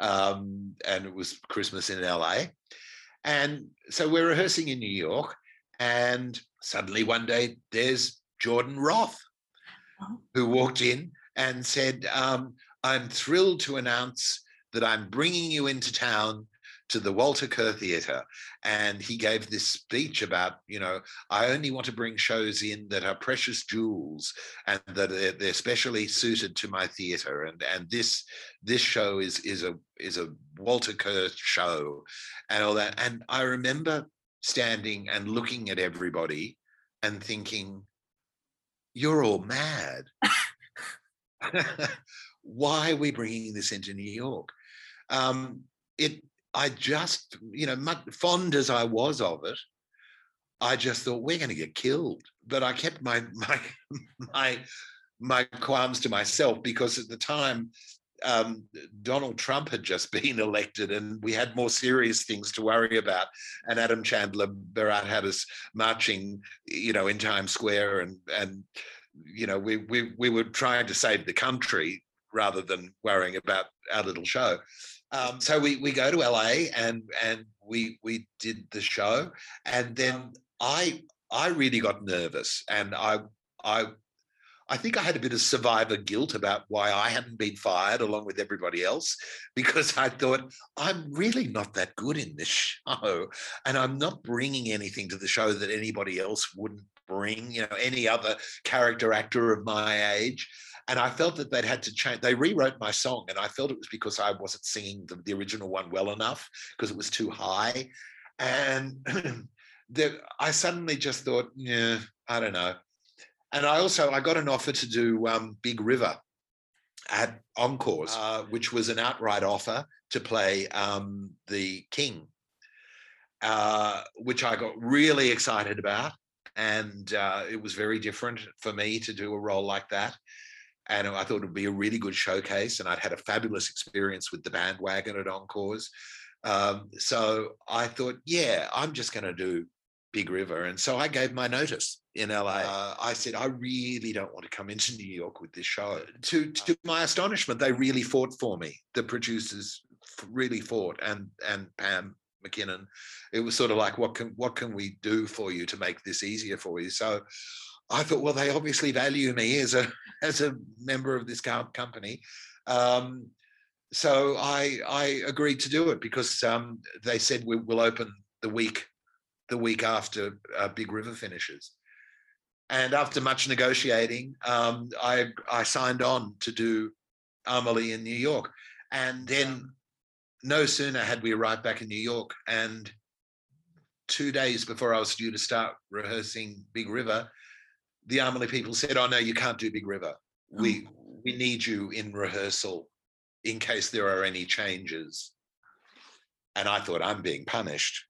Um, and it was Christmas in L A. And so we're rehearsing in New York, and suddenly one day there's Jordan Roth, who walked in and said, um, I'm thrilled to announce that I'm bringing you into town to the Walter Kerr Theatre. And he gave this speech about, you know, I only want to bring shows in that are precious jewels and that they're, they're specially suited to my theatre. And, and this, this show is, is, a, is a Walter Kerr show and all that. And I remember standing and looking at everybody and thinking, you're all mad. Why are we bringing this into New York? Um, it, I just, you know, much, fond as I was of it, I just thought we're going to get killed. But I kept my my my my qualms to myself, because at the time um, Donald Trump had just been elected, and we had more serious things to worry about. And Adam Chandler Barrett had us marching, you know, in Times Square, and and you know, we we we were trying to save the country rather than worrying about our little show. Um, so we we go to L A and and we we did the show, and then I I really got nervous, and I I I think I had a bit of survivor guilt about why I hadn't been fired along with everybody else, because I thought I'm really not that good in this show, and I'm not bringing anything to the show that anybody else wouldn't bring, you know, any other character actor of my age. And I felt that they'd had to change. They rewrote my song, and I felt it was because I wasn't singing the, the original one well enough, because it was too high. And the, I suddenly just thought, yeah, I don't know. And I also, I got an offer to do um, Big River at Encores, uh, which was an outright offer to play um, the King, uh, which I got really excited about. And uh, it was very different for me to do a role like that. And I thought it would be a really good showcase. And I'd had a fabulous experience with the Bandwagon at Encores. Um, so I thought, yeah, I'm just going to do Big River. And so I gave my notice in L A. Uh, I said, I really don't want to come into New York with this show. To, to my astonishment, they really fought for me. The producers really fought, and, and Pam McKinnon. It was sort of like, what can, what can we do for you to make this easier for you? So I thought, well, they obviously value me as a as a member of this company. Um, so I I agreed to do it, because um, they said we will open the week the week after uh, Big River finishes. And after much negotiating, um, I I signed on to do Amelie in New York. And then no sooner had we arrived back in New York, and two days before I was due to start rehearsing Big River, the Amelie people said, oh, no, you can't do Big River. We we need you in rehearsal in case there are any changes. And I thought, I'm being punished.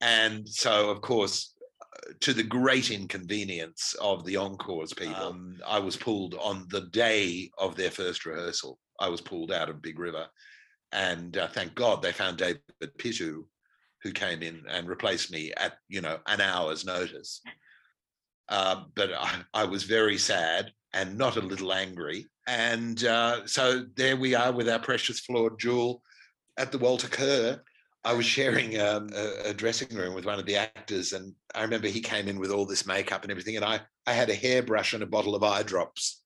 And so, of course, to the great inconvenience of the Encores people, um, I was pulled on the day of their first rehearsal. I was pulled out of Big River, and uh, thank God they found David Pitu, who came in and replaced me at, you know, an hour's notice. Uh, but I, I was very sad and not a little angry. And uh, so there we are with our precious flawed jewel at the Walter Kerr. I was sharing um, a, a dressing room with one of the actors, and I remember he came in with all this makeup and everything, and I, I had a hairbrush and a bottle of eye drops.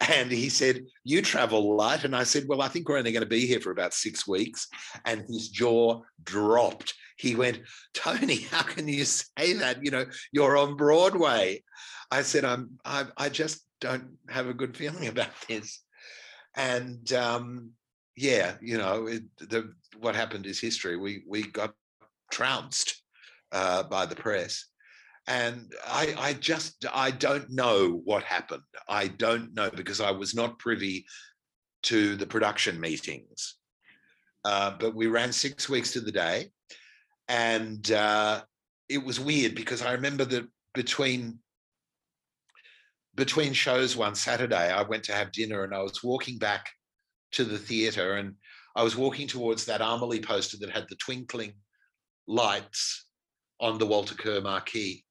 And he said, "You travel light." And I said, "Well, I think we're only going to be here for about six weeks. And his jaw dropped. He went, "Tony, how can you say that? You know, you're on Broadway." I said, I'm, I, I just don't have a good feeling about this. And um, yeah, you know, it, the, what happened is history. We, we got trounced uh, by the press. And I, I just, I don't know what happened. I don't know, because I was not privy to the production meetings. Uh, but we ran six weeks to the day. And uh, it was weird, because I remember that between, between shows one Saturday, I went to have dinner, and I was walking back to the theatre, and I was walking towards that Amelie poster that had the twinkling lights on the Walter Kerr marquee.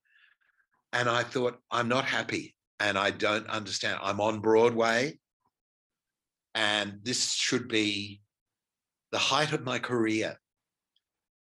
And I thought, I'm not happy and I don't understand. I'm on Broadway and this should be the height of my career.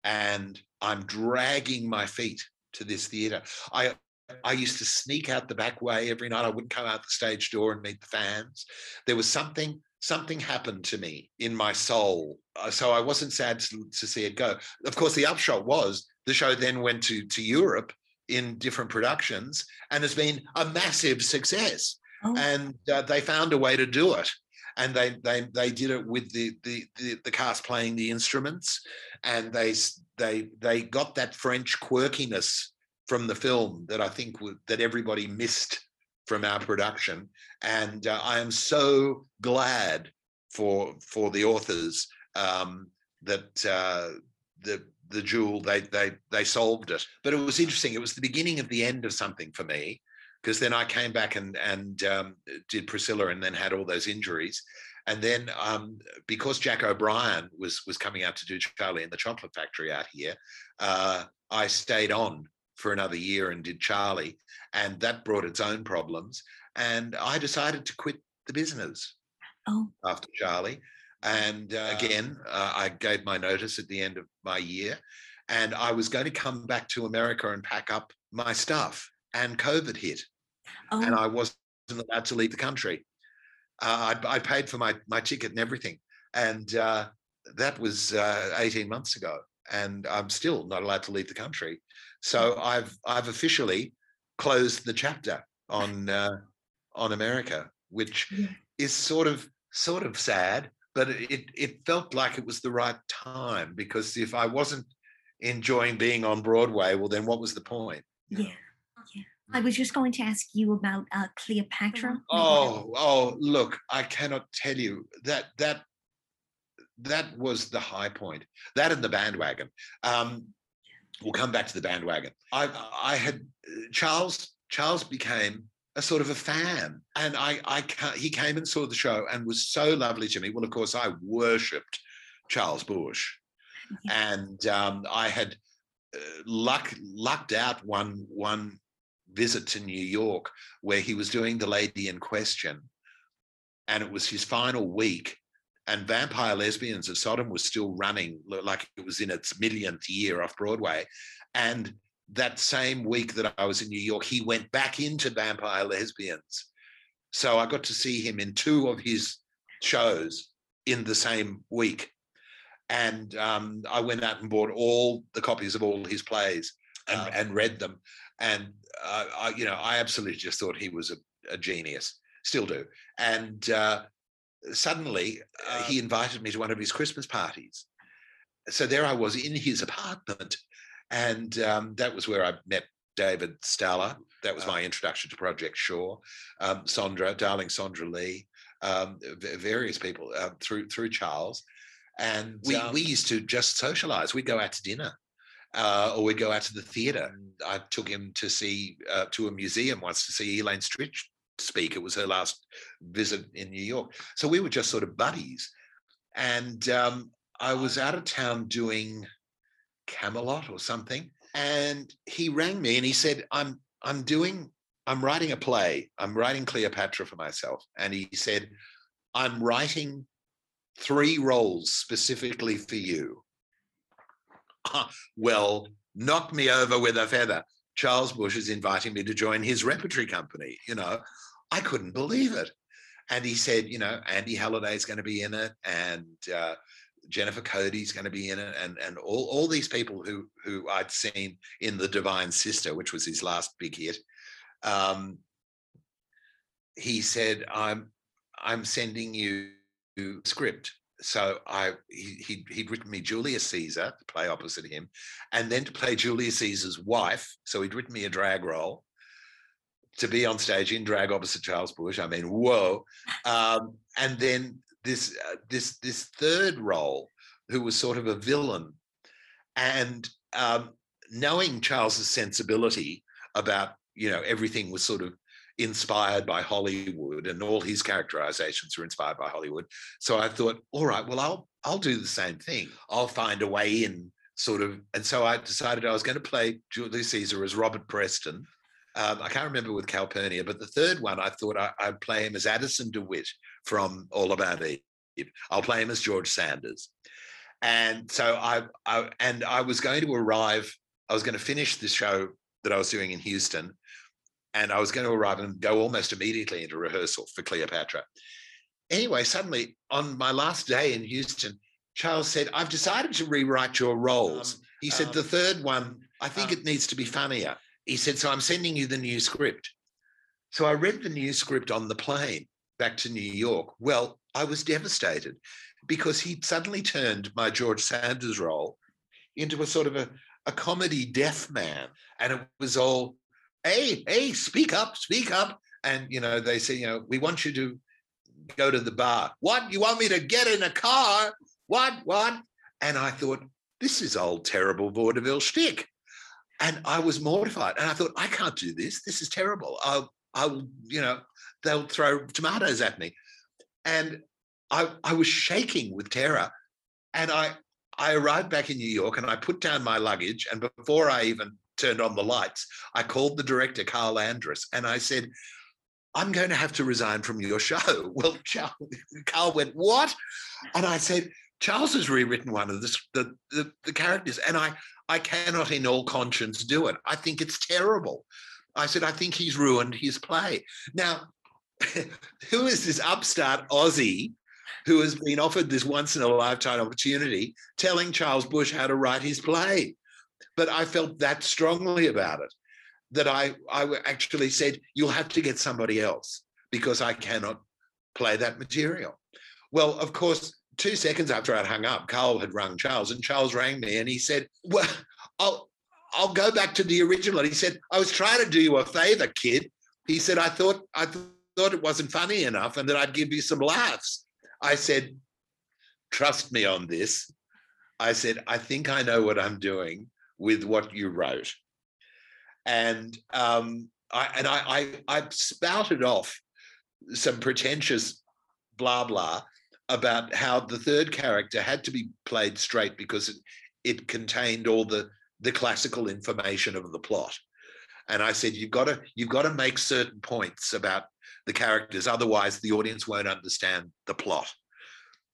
And I'm dragging my feet to this theatre. I, I used to sneak out the back way every night. I wouldn't come out the stage door and meet the fans. There was something, something happened to me in my soul. So I wasn't sad to, to see it go. Of course, the upshot was the show then went to, to Europe in different productions and has been a massive success. Oh. And uh, they found a way to do it. And they they they did it with the, the the the cast playing the instruments, and they they they got that French quirkiness from the film that I think w- that everybody missed from our production. And uh, I am so glad for for the authors um, that uh, the the jewel they they they solved it. But it was interesting. It was the beginning of the end of something for me. Because then I came back and and um, did Priscilla, and then had all those injuries, and then um, because Jack O'Brien was was coming out to do Charlie and the Chocolate Factory out here, uh, I stayed on for another year and did Charlie, and that brought its own problems, and I decided to quit the business oh. after Charlie, and uh, again uh, I gave my notice at the end of my year, and I was going to come back to America and pack up my stuff, and COVID hit. Oh. And I wasn't allowed to leave the country. Uh, I, I paid for my, my ticket and everything. And uh, that was uh, eighteen months ago. And I'm still not allowed to leave the country. So I've I've officially closed the chapter on uh, on America, which yeah. is sort of sort of sad, but it, it felt like it was the right time, because if I wasn't enjoying being on Broadway, well, then what was the point? Yeah. I was just going to ask you about uh, Cleopatra. Oh, oh, look, I cannot tell you that that that was the high point. That and the Bandwagon. Um, we'll come back to the Bandwagon. I I had Charles Charles became a sort of a fan, and I I he came and saw the show and was so lovely to me. Well, of course, I worshipped Charles Busch, yeah. and um, I had uh, luck lucked out one one. visit to New York where he was doing the lady in question, and it was his final week, and Vampire Lesbians of Sodom was still running like it was in its millionth year off Broadway. And that same week that I was in New York, he went back into Vampire Lesbians, so I got to see him in two of his shows in the same week. And um, I went out and bought all the copies of all his plays and, um, and read them. And uh, I, you know, I absolutely just thought he was a, a genius, still do. And uh, suddenly uh, he invited me to one of his Christmas parties. So there I was in his apartment, and um, that was where I met David Staller. That was my introduction to Project Shore, um, Sandra, darling Sandra Lee, um, various people uh, through through Charles. And we, um, we used to just socialise. We'd go out to dinner. uh, or we'd go out to the theatre. I took him to see uh, to a museum once to see Elaine Stritch speak. It was her last visit in New York. So we were just sort of buddies. And um, I was out of town doing Camelot or something, and he rang me and he said, I'm I'm doing, I'm writing a play. I'm writing Cleopatra for myself. And he said, I'm writing three roles specifically for you. Well, knock me over with a feather. Charles Busch is inviting me to join his repertory company. You know, I couldn't believe it. And he said, you know, Andy Halliday's going to be in it, and uh, Jennifer Cody's going to be in it, and and all, all these people who who I'd seen in The Divine Sister, which was his last big hit. Um, he said, I'm I'm sending you a script. So I he, he'd, he'd written me Julius Caesar, to play opposite him, and then to play Julius Caesar's wife. So he'd written me a drag role, to be on stage in drag opposite Charles Busch. I mean, whoa. Um, and then this uh, this this third role, who was sort of a villain. And um, knowing Charles's sensibility about, you know, everything was sort of inspired by Hollywood, and all his characterizations were inspired by Hollywood. So I thought, all right, well, I'll I'll do the same thing. I'll find a way in, sort of. And so I decided I was going to play Julius Caesar as Robert Preston. Um, I can't remember with Calpurnia, but the third one, I thought I, I'd play him as Addison DeWitt from All About Eve. I'll play him as George Sanders. And so I, I, and I was going to arrive, I was going to finish the show that I was doing in Houston, and I was going to arrive and go almost immediately into rehearsal for Cleopatra. Anyway, suddenly on my last day in Houston, Charles said, I've decided to rewrite your roles. Um, he said, um, the third one, I think um, it needs to be funnier. He said, so I'm sending you the new script. So I read the new script on the plane back to New York. Well, I was devastated, because he'd suddenly turned my George Sanders role into a sort of a, a comedy deaf man. And it was all, hey, hey, speak up, speak up. And, you know, they say, you know, we want you to go to the bar. What? You want me to get in a car? What? What? And I thought, this is old terrible vaudeville shtick. And I was mortified, and I thought, I can't do this. This is terrible. I'll, I'll, you know, they'll throw tomatoes at me. And I, I was shaking with terror. And I, I arrived back in New York, and I put down my luggage. And before I even turned on the lights, I called the director, Carl Andrus, and I said, I'm going to have to resign from your show. Well, Charles, Carl went, what? And I said, Charles has rewritten one of the, the, the, the characters, and I, I cannot in all conscience do it. I think it's terrible. I said, I think he's ruined his play. Now, who is this upstart Aussie who has been offered this once-in-a-lifetime opportunity telling Charles Busch how to write his play? But I felt that strongly about it that I, I actually said, you'll have to get somebody else, because I cannot play that material. Well, of course, two seconds after I'd hung up, Carl had rung Charles, and Charles rang me, and he said, well, I'll, I'll go back to the original. And he said, I was trying to do you a favor, kid. He said, I thought, I th- thought it wasn't funny enough, and that I'd give you some laughs. I said, trust me on this. I said, I think I know what I'm doing with what you wrote. And, um, I, and I, I, I spouted off some pretentious blah, blah, about how the third character had to be played straight because it, it contained all the, the classical information of the plot. And I said, you've got to you've got to make certain points about the characters, otherwise the audience won't understand the plot.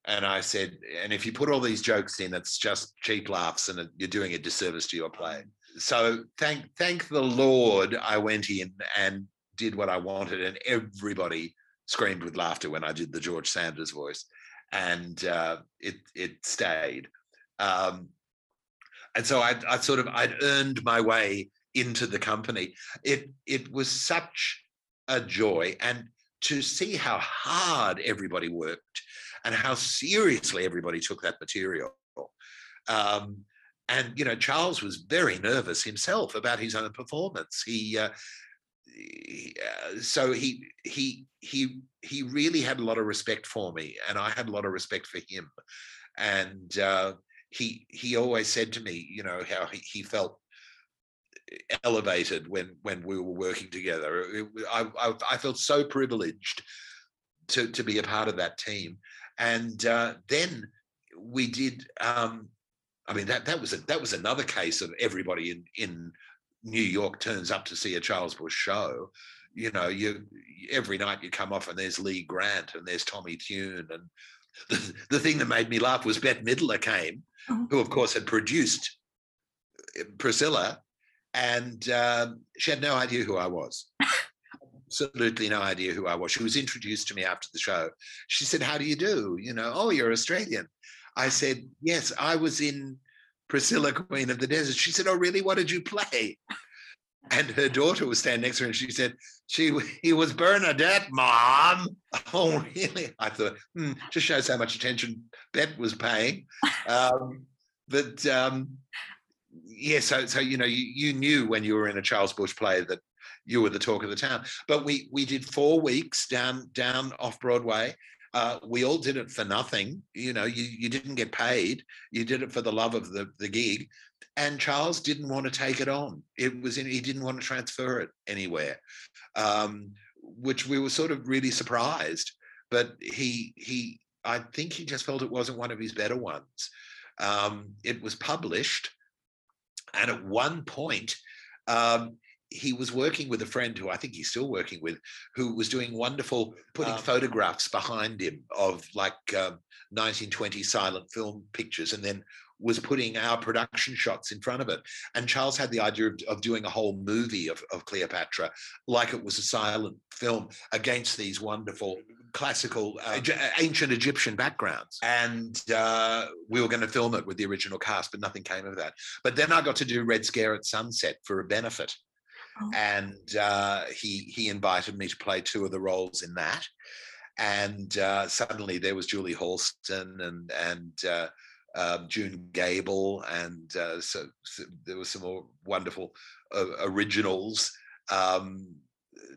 And I said, and if you put all these jokes in, it's just cheap laughs, and you're doing a disservice to your play. So thank thank the Lord, I went in and did what I wanted, and everybody screamed with laughter when I did the George Sanders voice. And uh, it it stayed, um, and so I, I sort of I'd earned my way into the company. It it was such a joy, and to see how hard everybody worked, and how seriously everybody took that material. Um, and you know, Charles was very nervous himself about his own performance. He, uh, he uh, so he he. He he really had a lot of respect for me, and I had a lot of respect for him. And uh, he he always said to me, you know, how he, he felt elevated when when we were working together. It, I, I I felt so privileged to to be a part of that team. And uh, then we did. Um, I mean, that that was a, that was another case of everybody in in New York turns up to see a Charles Busch show. You know, you every night you come off and there's Lee Grant and there's Tommy Tune, and the, the thing that made me laugh was Bette Midler came, oh. who of course had produced Priscilla, and um, she had no idea who I was. Absolutely no idea who I was. She was introduced to me after the show. She said, "How do you do? You know, oh, you're Australian." I said, "Yes, I was in Priscilla, Queen of the Desert." She said, "Oh, really? What did you play?" And her daughter was standing next to her, and she said, "She he was Bernadette, Mom." Oh, really? I thought, hmm, just shows how much attention Bette was paying. Um, but um, yeah, so so you know, you, you knew when you were in a Charles Busch play that you were the talk of the town. But we we did four weeks down down off Broadway. Uh, we all did it for nothing. You know, you you didn't get paid. You did it for the love of the, the gig. And Charles didn't want to take it on. It was in, he didn't want to transfer it anywhere, um, which we were sort of really surprised. But he he I think he just felt it wasn't one of his better ones. Um, it was published, and at one point, um, he was working with a friend who I think he's still working with, who was doing wonderful, putting um, photographs behind him of like um, nineteen twenties silent film pictures, and then was putting our production shots in front of it. And Charles had the idea of, of doing a whole movie of, of Cleopatra, like it was a silent film, against these wonderful classical uh, ancient Egyptian backgrounds. And uh, we were going to film it with the original cast, but nothing came of that. But then I got to do Red Scare at Sunset for a benefit. Oh. And uh, he he invited me to play two of the roles in that, and uh, suddenly there was Julie Halston and and uh, uh, June Gable, and uh, so, so there were some more wonderful uh, originals. Um,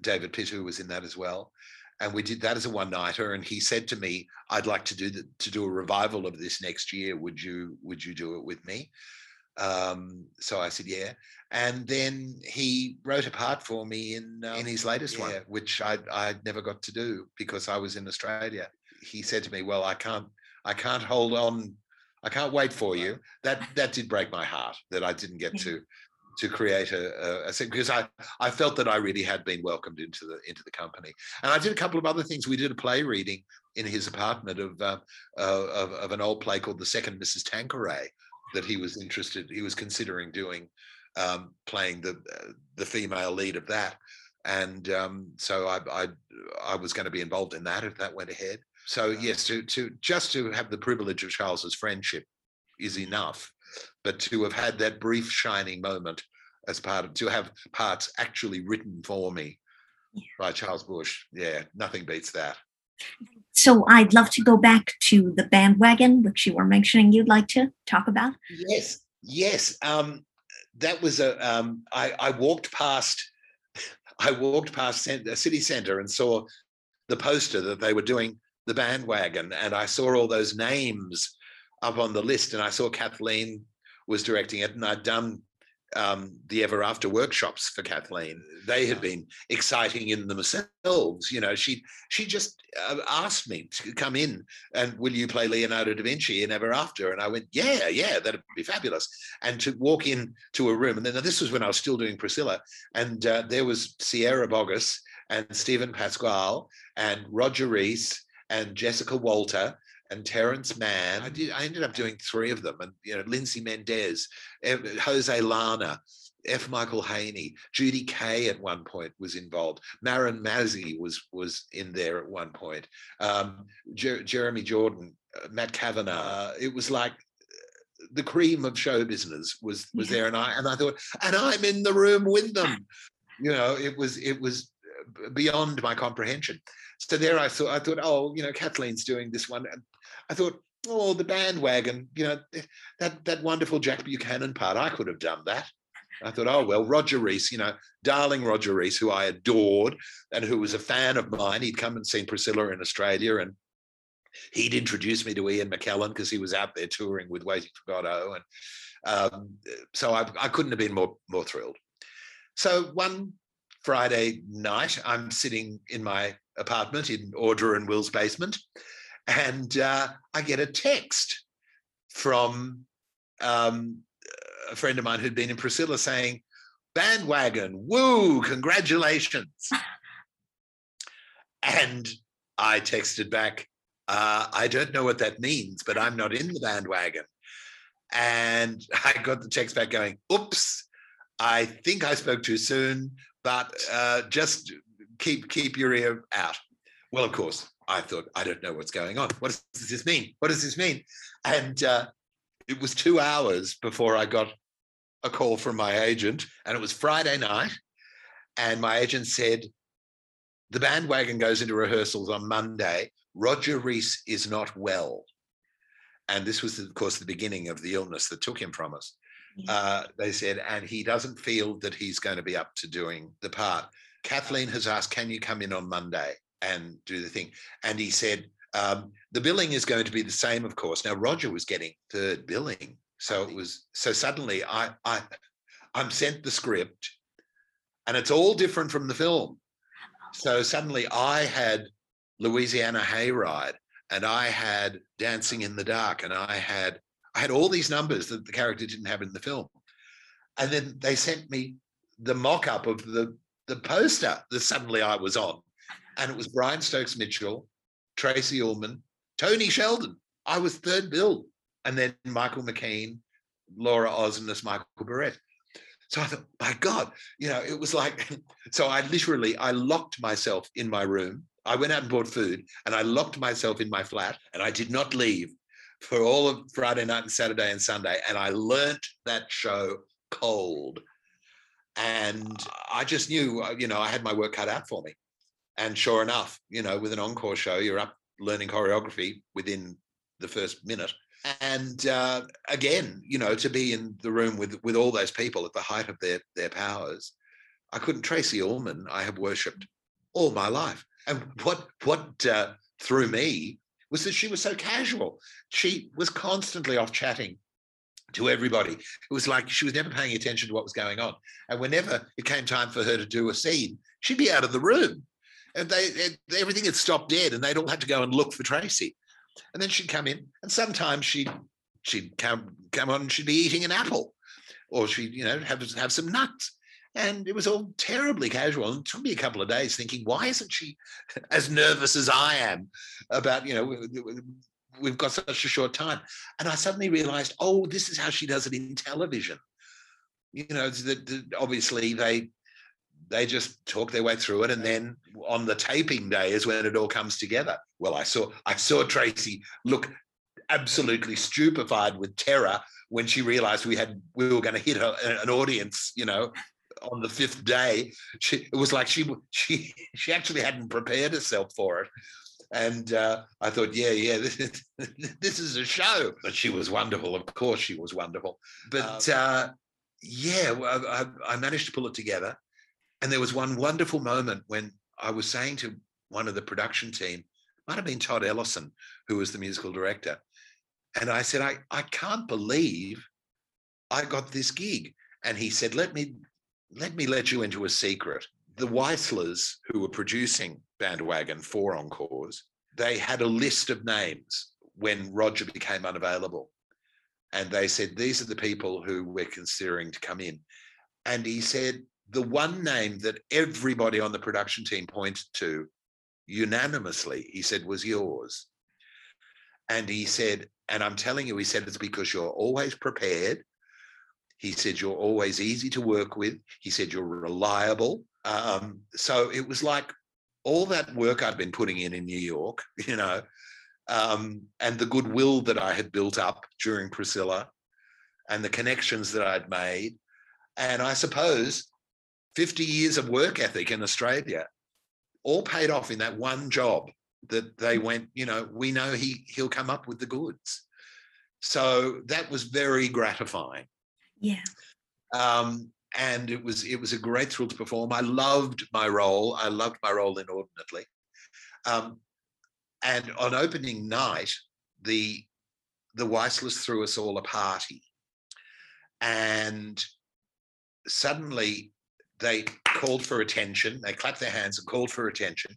David Pitt, who was in that as well, and we did that as a one-nighter. And he said to me, "I'd like to do the, to do a revival of this next year. Would you would you do it with me?" Um, so I said, yeah. And then he wrote a part for me in um, in his latest yeah. one, which I I never got to do because I was in Australia. He said to me, "Well, I can't I can't hold on. I can't wait for you." That that did break my heart that I didn't get to to create a, a, a because I I felt that I really had been welcomed into the into the company. And I did a couple of other things. We did a play reading in his apartment of uh, uh, of, of an old play called The Second Missus Tanqueray, that he was interested, he was considering doing, um, playing the uh, the female lead of that. And um, so I, I I was going to be involved in that if that went ahead. So yes, to to just to have the privilege of Charles's friendship is enough, but to have had that brief shining moment as part of, to have parts actually written for me yeah. by Charles Busch, yeah, nothing beats that. So I'd love to go back to the bandwagon, which you were mentioning you'd like to talk about. Yes, yes. Um, that was a. Um, I, I walked past. I walked past the city centre and saw the poster that they were doing the bandwagon, and I saw all those names up on the list, and I saw Kathleen was directing it, and I'd done um, the Ever After workshops for Kathleen. They had been exciting in themselves. You know, she she just uh, asked me to come in and, "Will you play Leonardo da Vinci in Ever After?" And I went, yeah, yeah, that'd be fabulous. And to walk in to a room, and then this was when I was still doing Priscilla, and uh, there was Sierra Boggess and Stephen Pasquale and Roger Rees and Jessica Walter and Terrence Mann. I did. I ended up doing three of them, and you know, Lindsay Mendez, Jose Lana, F. Michael Haney, Judy Kay at one point was involved. Maren Mazzie was was in there at one point. Um, Jer- Jeremy Jordan, uh, Matt Kavanagh. It was like the cream of show business was was yeah. there, and I and I thought, and I'm in the room with them. You know, it was it was beyond my comprehension. So there I thought, I thought, oh, you know, Kathleen's doing this one. And I thought, oh, the bandwagon, you know, that that wonderful Jack Buchanan part, I could have done that. I thought, oh, well, Roger Rees, you know, darling Roger Rees, who I adored and who was a fan of mine. He'd come and seen Priscilla in Australia, and he'd introduced me to Ian McKellen because he was out there touring with Waiting for Godot. And um, so I, I couldn't have been more, more thrilled. So one Friday night, I'm sitting in my apartment in Audra and Will's basement, and uh, I get a text from um, a friend of mine who'd been in Priscilla saying, Bandwagon, woo, congratulations. And I texted back, uh, I don't know what that means, but I'm not in the bandwagon. And I got the text back going, oops, I think I spoke too soon, but uh, just keep keep your ear out. Well, of course, I thought, I don't know what's going on. What does this mean? What does this mean? And uh, it was two hours before I got a call from my agent, and it was Friday night. And my agent said, the bandwagon goes into rehearsals on Monday. Roger Rees is not well. And this was, of course, the beginning of the illness that took him from us. Yeah. Uh, they said, and he doesn't feel that he's going to be up to doing the part. Kathleen has asked, can you come in on Monday and do the thing? And he said, um, the billing is going to be the same, of course. Now, Roger was getting third billing. So it was, so suddenly I, I, I'm sent the script, and it's all different from the film. So suddenly I had Louisiana Hayride, and I had Dancing in the Dark, and I had I had all these numbers that the character didn't have in the film. And then they sent me the mock-up of the, the poster that suddenly I was on. And it was Brian Stokes Mitchell, Tracy Ullman, Tony Sheldon. I was third billed. And then Michael McKean, Laura Osnes, Michael Barrett. So I thought, my God, you know, it was like, so I literally, I locked myself in my room. I went out and bought food, and I locked myself in my flat, and I did not leave for all of Friday night and Saturday and Sunday. And I learnt that show cold. And I just knew, you know, I had my work cut out for me. And sure enough, you know, with an encore show, you're up learning choreography within the first minute. And uh, again, you know, to be in the room with with all those people at the height of their their powers, I couldn't. Tracy Ullman, I have worshipped all my life. And what what uh, threw me was that she was so casual. She was constantly off chatting to everybody. It was like she was never paying attention to what was going on. And whenever it came time for her to do a scene, she'd be out of the room, and they, they everything had stopped dead, and they'd all had to go and look for Tracy. And then she'd come in, and sometimes she'd, she'd come, come on and she'd be eating an apple, or she'd, you know, have, have some nuts. And it was all terribly casual. And it took me a couple of days thinking, why isn't she as nervous as I am about, you know, we've got such a short time. And I suddenly realized, oh, this is how she does it in television. You know, the, the, obviously they, they just talk their way through it, and then on the taping day is when it all comes together. Well, I saw I saw Tracy look absolutely stupefied with terror when she realised we had we were going to hit her, an audience, you know, on the fifth day. She, it was like she she she actually hadn't prepared herself for it, and uh, I thought, yeah, yeah, this is, this is a show. But she was wonderful. Of course, she was wonderful. But uh, yeah, I, I managed to pull it together. And there was one wonderful moment when I was saying to one of the production team, might have been Todd Ellison, who was the musical director. And I said, I, I can't believe I got this gig. And he said, let me, let me let you into a secret. The Weislers, who were producing Bandwagon for Encores, they had a list of names when Roger became unavailable. And they said, these are the people who we're considering to come in. And he said, the one name that everybody on the production team pointed to unanimously, he said, was yours. And he said, and I'm telling you, he said, it's because you're always prepared. He said, you're always easy to work with. He said, you're reliable. Um, so it was like all that work I'd been putting in in New York, you know, um, and the goodwill that I had built up during Priscilla and the connections that I'd made. And I suppose fifty years of work ethic in Australia all paid off in that one job that they went, you know, we know he, he'll come up with the goods. So that was very gratifying. Yeah. Um, and it was it was a great thrill to perform. I loved my role. I loved my role inordinately. Um, And on opening night, the the Weisslers threw us all a party. And suddenly they called for attention. They clapped their hands and called for attention.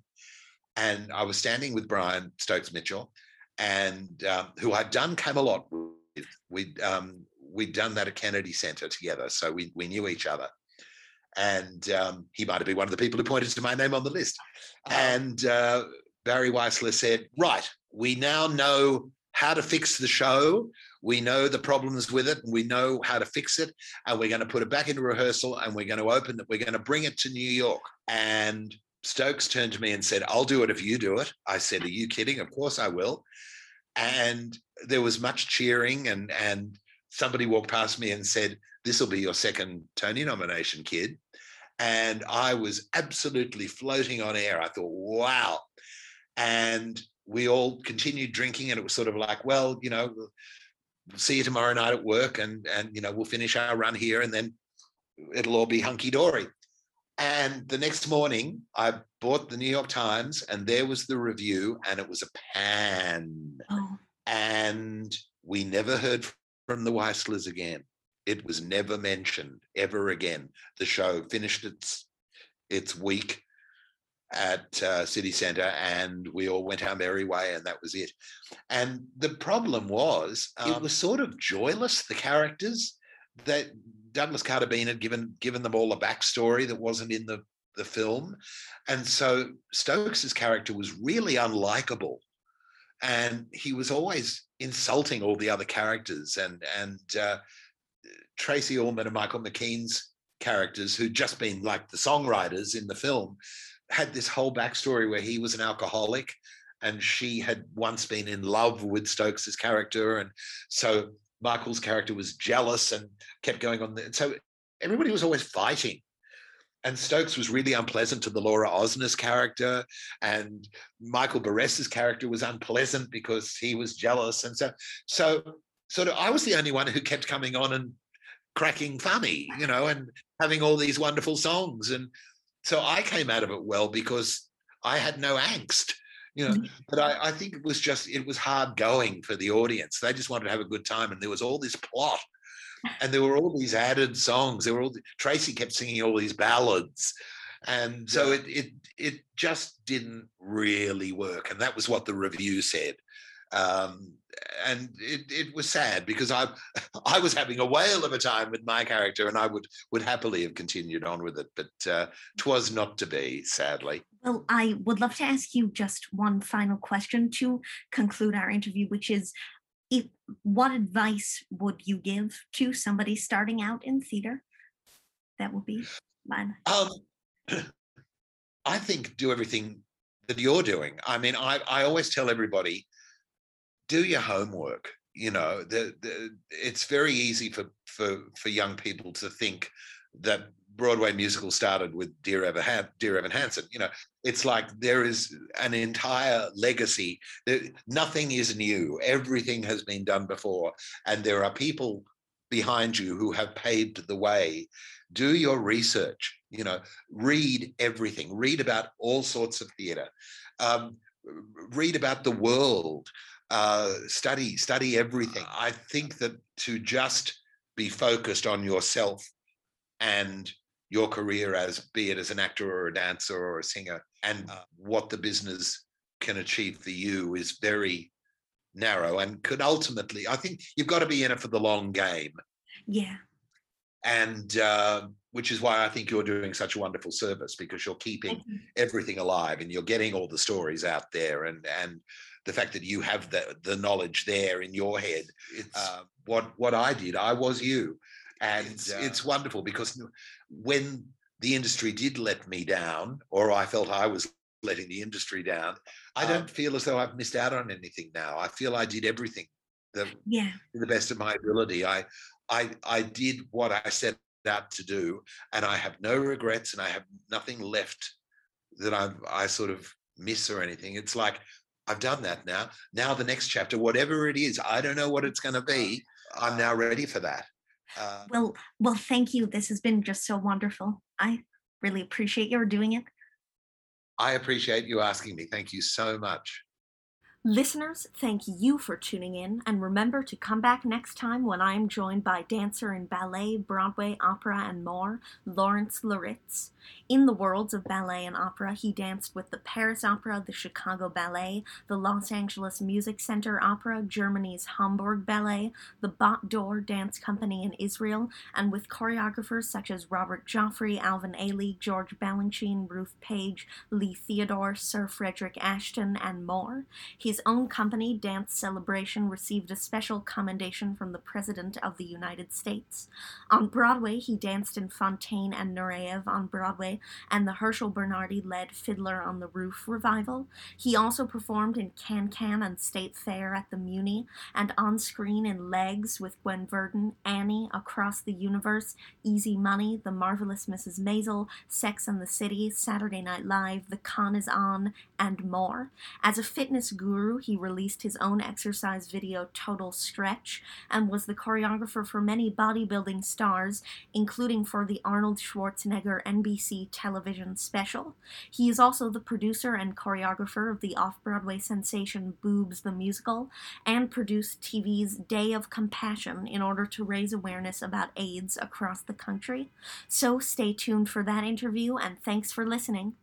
And I was standing with Brian Stokes Mitchell, and um, who I'd done Camelot with. We'd um, we'd done that at Kennedy Centre together, so we we knew each other. And um, he might have been one of the people who pointed to my name on the list. And uh, Barry Weissler said, "Right, we now know how to fix the show. We know the problems with it, and we know how to fix it. And we're going to put it back into rehearsal, and we're going to open it. We're going to bring it to New York." And Stokes turned to me and said, "I'll do it if you do it." I said, "Are you kidding? Of course I will." And there was much cheering, and, and somebody walked past me and said, "This will be your second Tony nomination, kid." And I was absolutely floating on air. I thought, wow. And we all continued drinking, and it was sort of like, well, you know, we'll see you tomorrow night at work, and, and you know, we'll finish our run here, and then it'll all be hunky-dory. And the next morning, I bought the New York Times, and there was the review, and it was a pan. Oh. And we never heard from the Weisslers again. It was never mentioned ever again. The show finished its its week at uh, City Centre, and we all went our merry way, and that was it. And the problem was, um, it was sort of joyless, the characters. That Douglas Carter Bean had given given them all a backstory that wasn't in the, the film. And so Stokes's character was really unlikable. And he was always insulting all the other characters, and, and uh, Tracy Ullman and Michael McKean's characters, who'd just been like the songwriters in the film, had this whole backstory where he was an alcoholic and she had once been in love with Stokes's character. And so Michael's character was jealous and kept going on. The, so everybody was always fighting. And Stokes was really unpleasant to the Laura Osner's character, and Michael Barres's character was unpleasant because he was jealous. And so, so sort of, I was the only one who kept coming on and cracking funny, you know, and having all these wonderful songs. And so I came out of it well because I had no angst. You know, but I, I think it was just, it was hard going for the audience. They just wanted to have a good time, and there was all this plot, and there were all these added songs. There were all, Tracy kept singing all these ballads, and so it it it just didn't really work. And that was what the review said, um, and it it was sad because I I was having a whale of a time with my character, and I would would happily have continued on with it, but uh, 'twas not to be, sadly. Well, I would love to ask you just one final question to conclude our interview, which is, if, what advice would you give to somebody starting out in theatre? That would be mine. Um, I think do everything that you're doing. I mean, I, I always tell everybody, do your homework. You know, the, the, it's very easy for, for, for young people to think that Broadway musical started with Dear Evan, ha- Dear Evan Hansen. You know, it's like there is an entire legacy. There, nothing is new. Everything has been done before. And there are people behind you who have paved the way. Do your research. You know, read everything. Read about all sorts of theatre. Um, read about the world. Uh, study, study everything. I think that to just be focused on yourself and your career, as be it as an actor or a dancer or a singer, and uh, what the business can achieve for you is very narrow and could ultimately, I think you've got to be in it for the long game. Yeah. And uh, which is why I think you're doing such a wonderful service, because you're keeping mm-hmm. everything alive, and you're getting all the stories out there, and and the fact that you have the, the knowledge there in your head. It's uh, what, what I did, I was you. And it's, uh, it's wonderful, because when the industry did let me down, or I felt I was letting the industry down, I um, don't feel as though I've missed out on anything now. I feel I did everything the, yeah. to the best of my ability. I, I, I did what I set out to do, and I have no regrets, and I have nothing left that I I sort of miss or anything. It's like, I've done that now. Now the next chapter, whatever it is, I don't know what it's going to be. I'm now ready for that. Uh, well, well, thank you. This has been just so wonderful. I really appreciate your doing it. I appreciate you asking me. Thank you so much. Listeners, thank you for tuning in, and remember to come back next time when I am joined by dancer in ballet, Broadway, opera, and more, Lawrence Loritz. In the worlds of ballet and opera, he danced with the Paris Opera, the Chicago Ballet, the Los Angeles Music Center Opera, Germany's Hamburg Ballet, the Bat Dor Dance Company in Israel, and with choreographers such as Robert Joffrey, Alvin Ailey, George Balanchine, Ruth Page, Lee Theodore, Sir Frederick Ashton, and more. His own company, Dance Celebration, received a special commendation from the President of the United States. On Broadway, he danced in Fontaine and Nureyev on Broadway, and the Herschel Bernardi-led Fiddler on the Roof revival. He also performed in Can-Can and State Fair at the Muni, and on screen in Legs with Gwen Verdon, Annie, Across the Universe, Easy Money, The Marvelous Missus Maisel, Sex and the City, Saturday Night Live, The Con Is On, and more. As a fitness guru, he released his own exercise video, Total Stretch, and was the choreographer for many bodybuilding stars, including for the Arnold Schwarzenegger N B C television special. He is also the producer and choreographer of the off-Broadway sensation Boobs the Musical, and produced T V's Day of Compassion in order to raise awareness about AIDS across the country. So stay tuned for that interview, and thanks for listening.